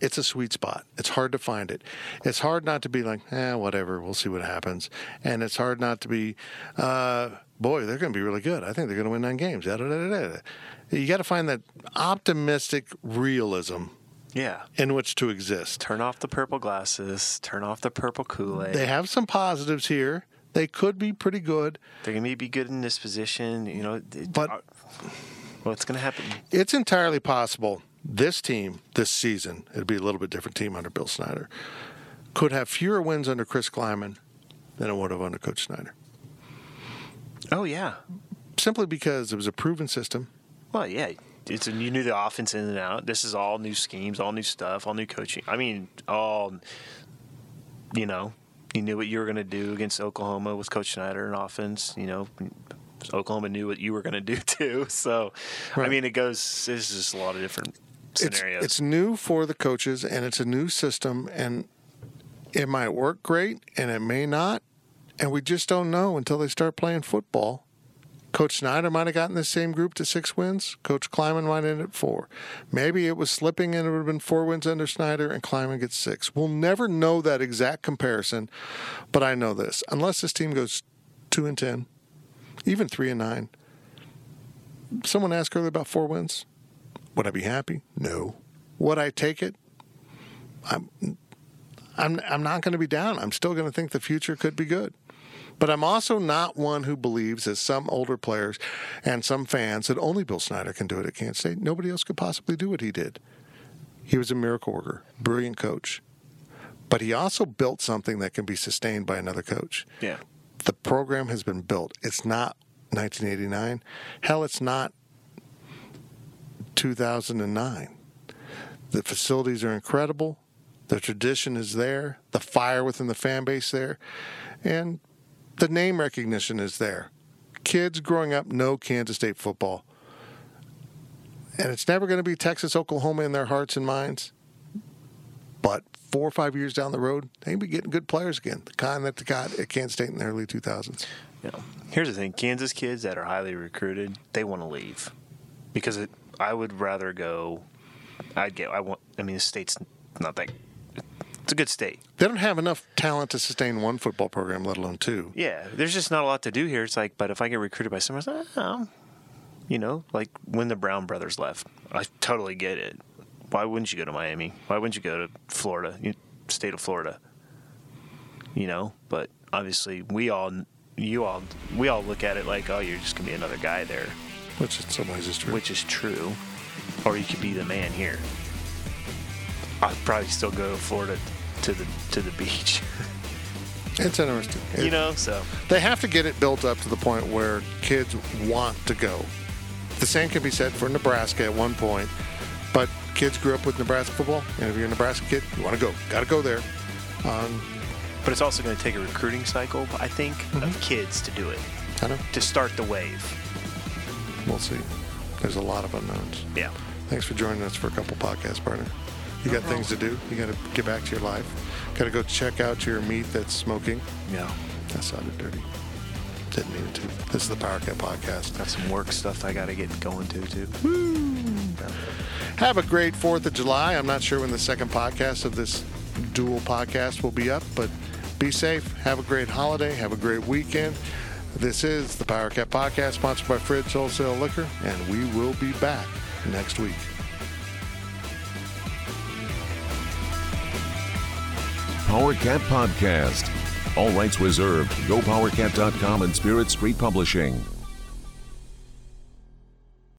It's a sweet spot. It's hard to find it. It's hard not to be like, eh, whatever, we'll see what happens. And it's hard not to be, uh, boy, they're going to be really good. I think they're going to win nine games. Da, da, da, da. You got to find that optimistic realism yeah. in which to exist. Turn off the purple glasses. Turn off the purple Kool-Aid. They have some positives here. They could be pretty good. They're going to be good in this position. You know, but what's going to happen? It's entirely possible. This team, this season, it'd be a little bit different team under Bill Snyder, could have fewer wins under Chris Klieman than it would have under Coach Snyder. Oh, yeah. Simply because it was a proven system. Well, yeah. It's a, you knew the offense in and out. This is all new schemes, all new stuff, all new coaching. I mean, all, you know, you knew what you were going to do against Oklahoma with Coach Snyder and offense, you know. Oklahoma knew what you were going to do, too. So, right. I mean, it goes – there's just a lot of different – scenarios. It's, it's new for the coaches, and it's a new system, and it might work great, and it may not, and we just don't know until they start playing football. Coach Snyder might have gotten the same group to six wins. Coach Klieman might end at four. Maybe it was slipping, and it would have been four wins under Snyder, and Klieman gets six. We'll never know that exact comparison, but I know this. Unless this team goes two and ten, even three and nine, someone asked earlier about four wins. Would I be happy? No. Would I take it? I'm I'm I'm not going to be down. I'm still going to think the future could be good. But I'm also not one who believes, as some older players and some fans, that only Bill Snyder can do it at Kansas State. Nobody else could possibly do what he did. He was a miracle worker, brilliant coach. But he also built something that can be sustained by another coach. Yeah. The program has been built. It's not nineteen eighty-nine. Hell, it's not two thousand nine. The facilities are incredible. The tradition is there. The fire within the fan base there. And the name recognition is there. Kids growing up know Kansas State football. and it's never going to be Texas, Oklahoma in their hearts and minds. But four or five years down the road, they can be getting good players again, the kind that they got at Kansas State in the early two thousands. You know, here's the thing. Kansas kids that are highly recruited, they want to leave because it, I would rather go – I'd get – I want. I mean, the state's not that – it's a good state. They don't have enough talent to sustain one football program, let alone two. Yeah. There's just not a lot to do here. It's like, but if I get recruited by someone, it's like, you know, like when the Brown brothers left. I totally get it. Why wouldn't you go to Miami? Why wouldn't you go to Florida, state of Florida? You know, but obviously we all – You all, we all look at it like, oh, you're just gonna be another guy there, which in some ways is true. Which is true, or you could be the man here. I'd probably still go to Florida to the to the beach. It's interesting, you it, know. So they have to get it built up to the point where kids want to go. The same can be said for Nebraska at one point, but kids grew up with Nebraska football, and if you're a Nebraska kid, you want to go, got to go there. Um, But it's also going to take a recruiting cycle, I think, mm-hmm. of kids to do it. I know. To start the wave. We'll see. There's a lot of unknowns. Yeah. Thanks for joining us for a couple podcasts, partner. You no got problem. Things to do. You got to get back to your life. Got to go check out your meat that's smoking. Yeah. That sounded dirty. Didn't mean to. This is the Powercat Podcast. Got some work stuff I got to get going to, too. Woo! Yeah. Have a great fourth of July. I'm not sure when the second podcast of this dual podcast will be up, but... Be safe. Have a great holiday. Have a great weekend. This is the Powercat Podcast, sponsored by Fridge Wholesale Liquor, and we will be back next week. Powercat Podcast. All rights reserved. go powercat dot com and Spirit Street Publishing.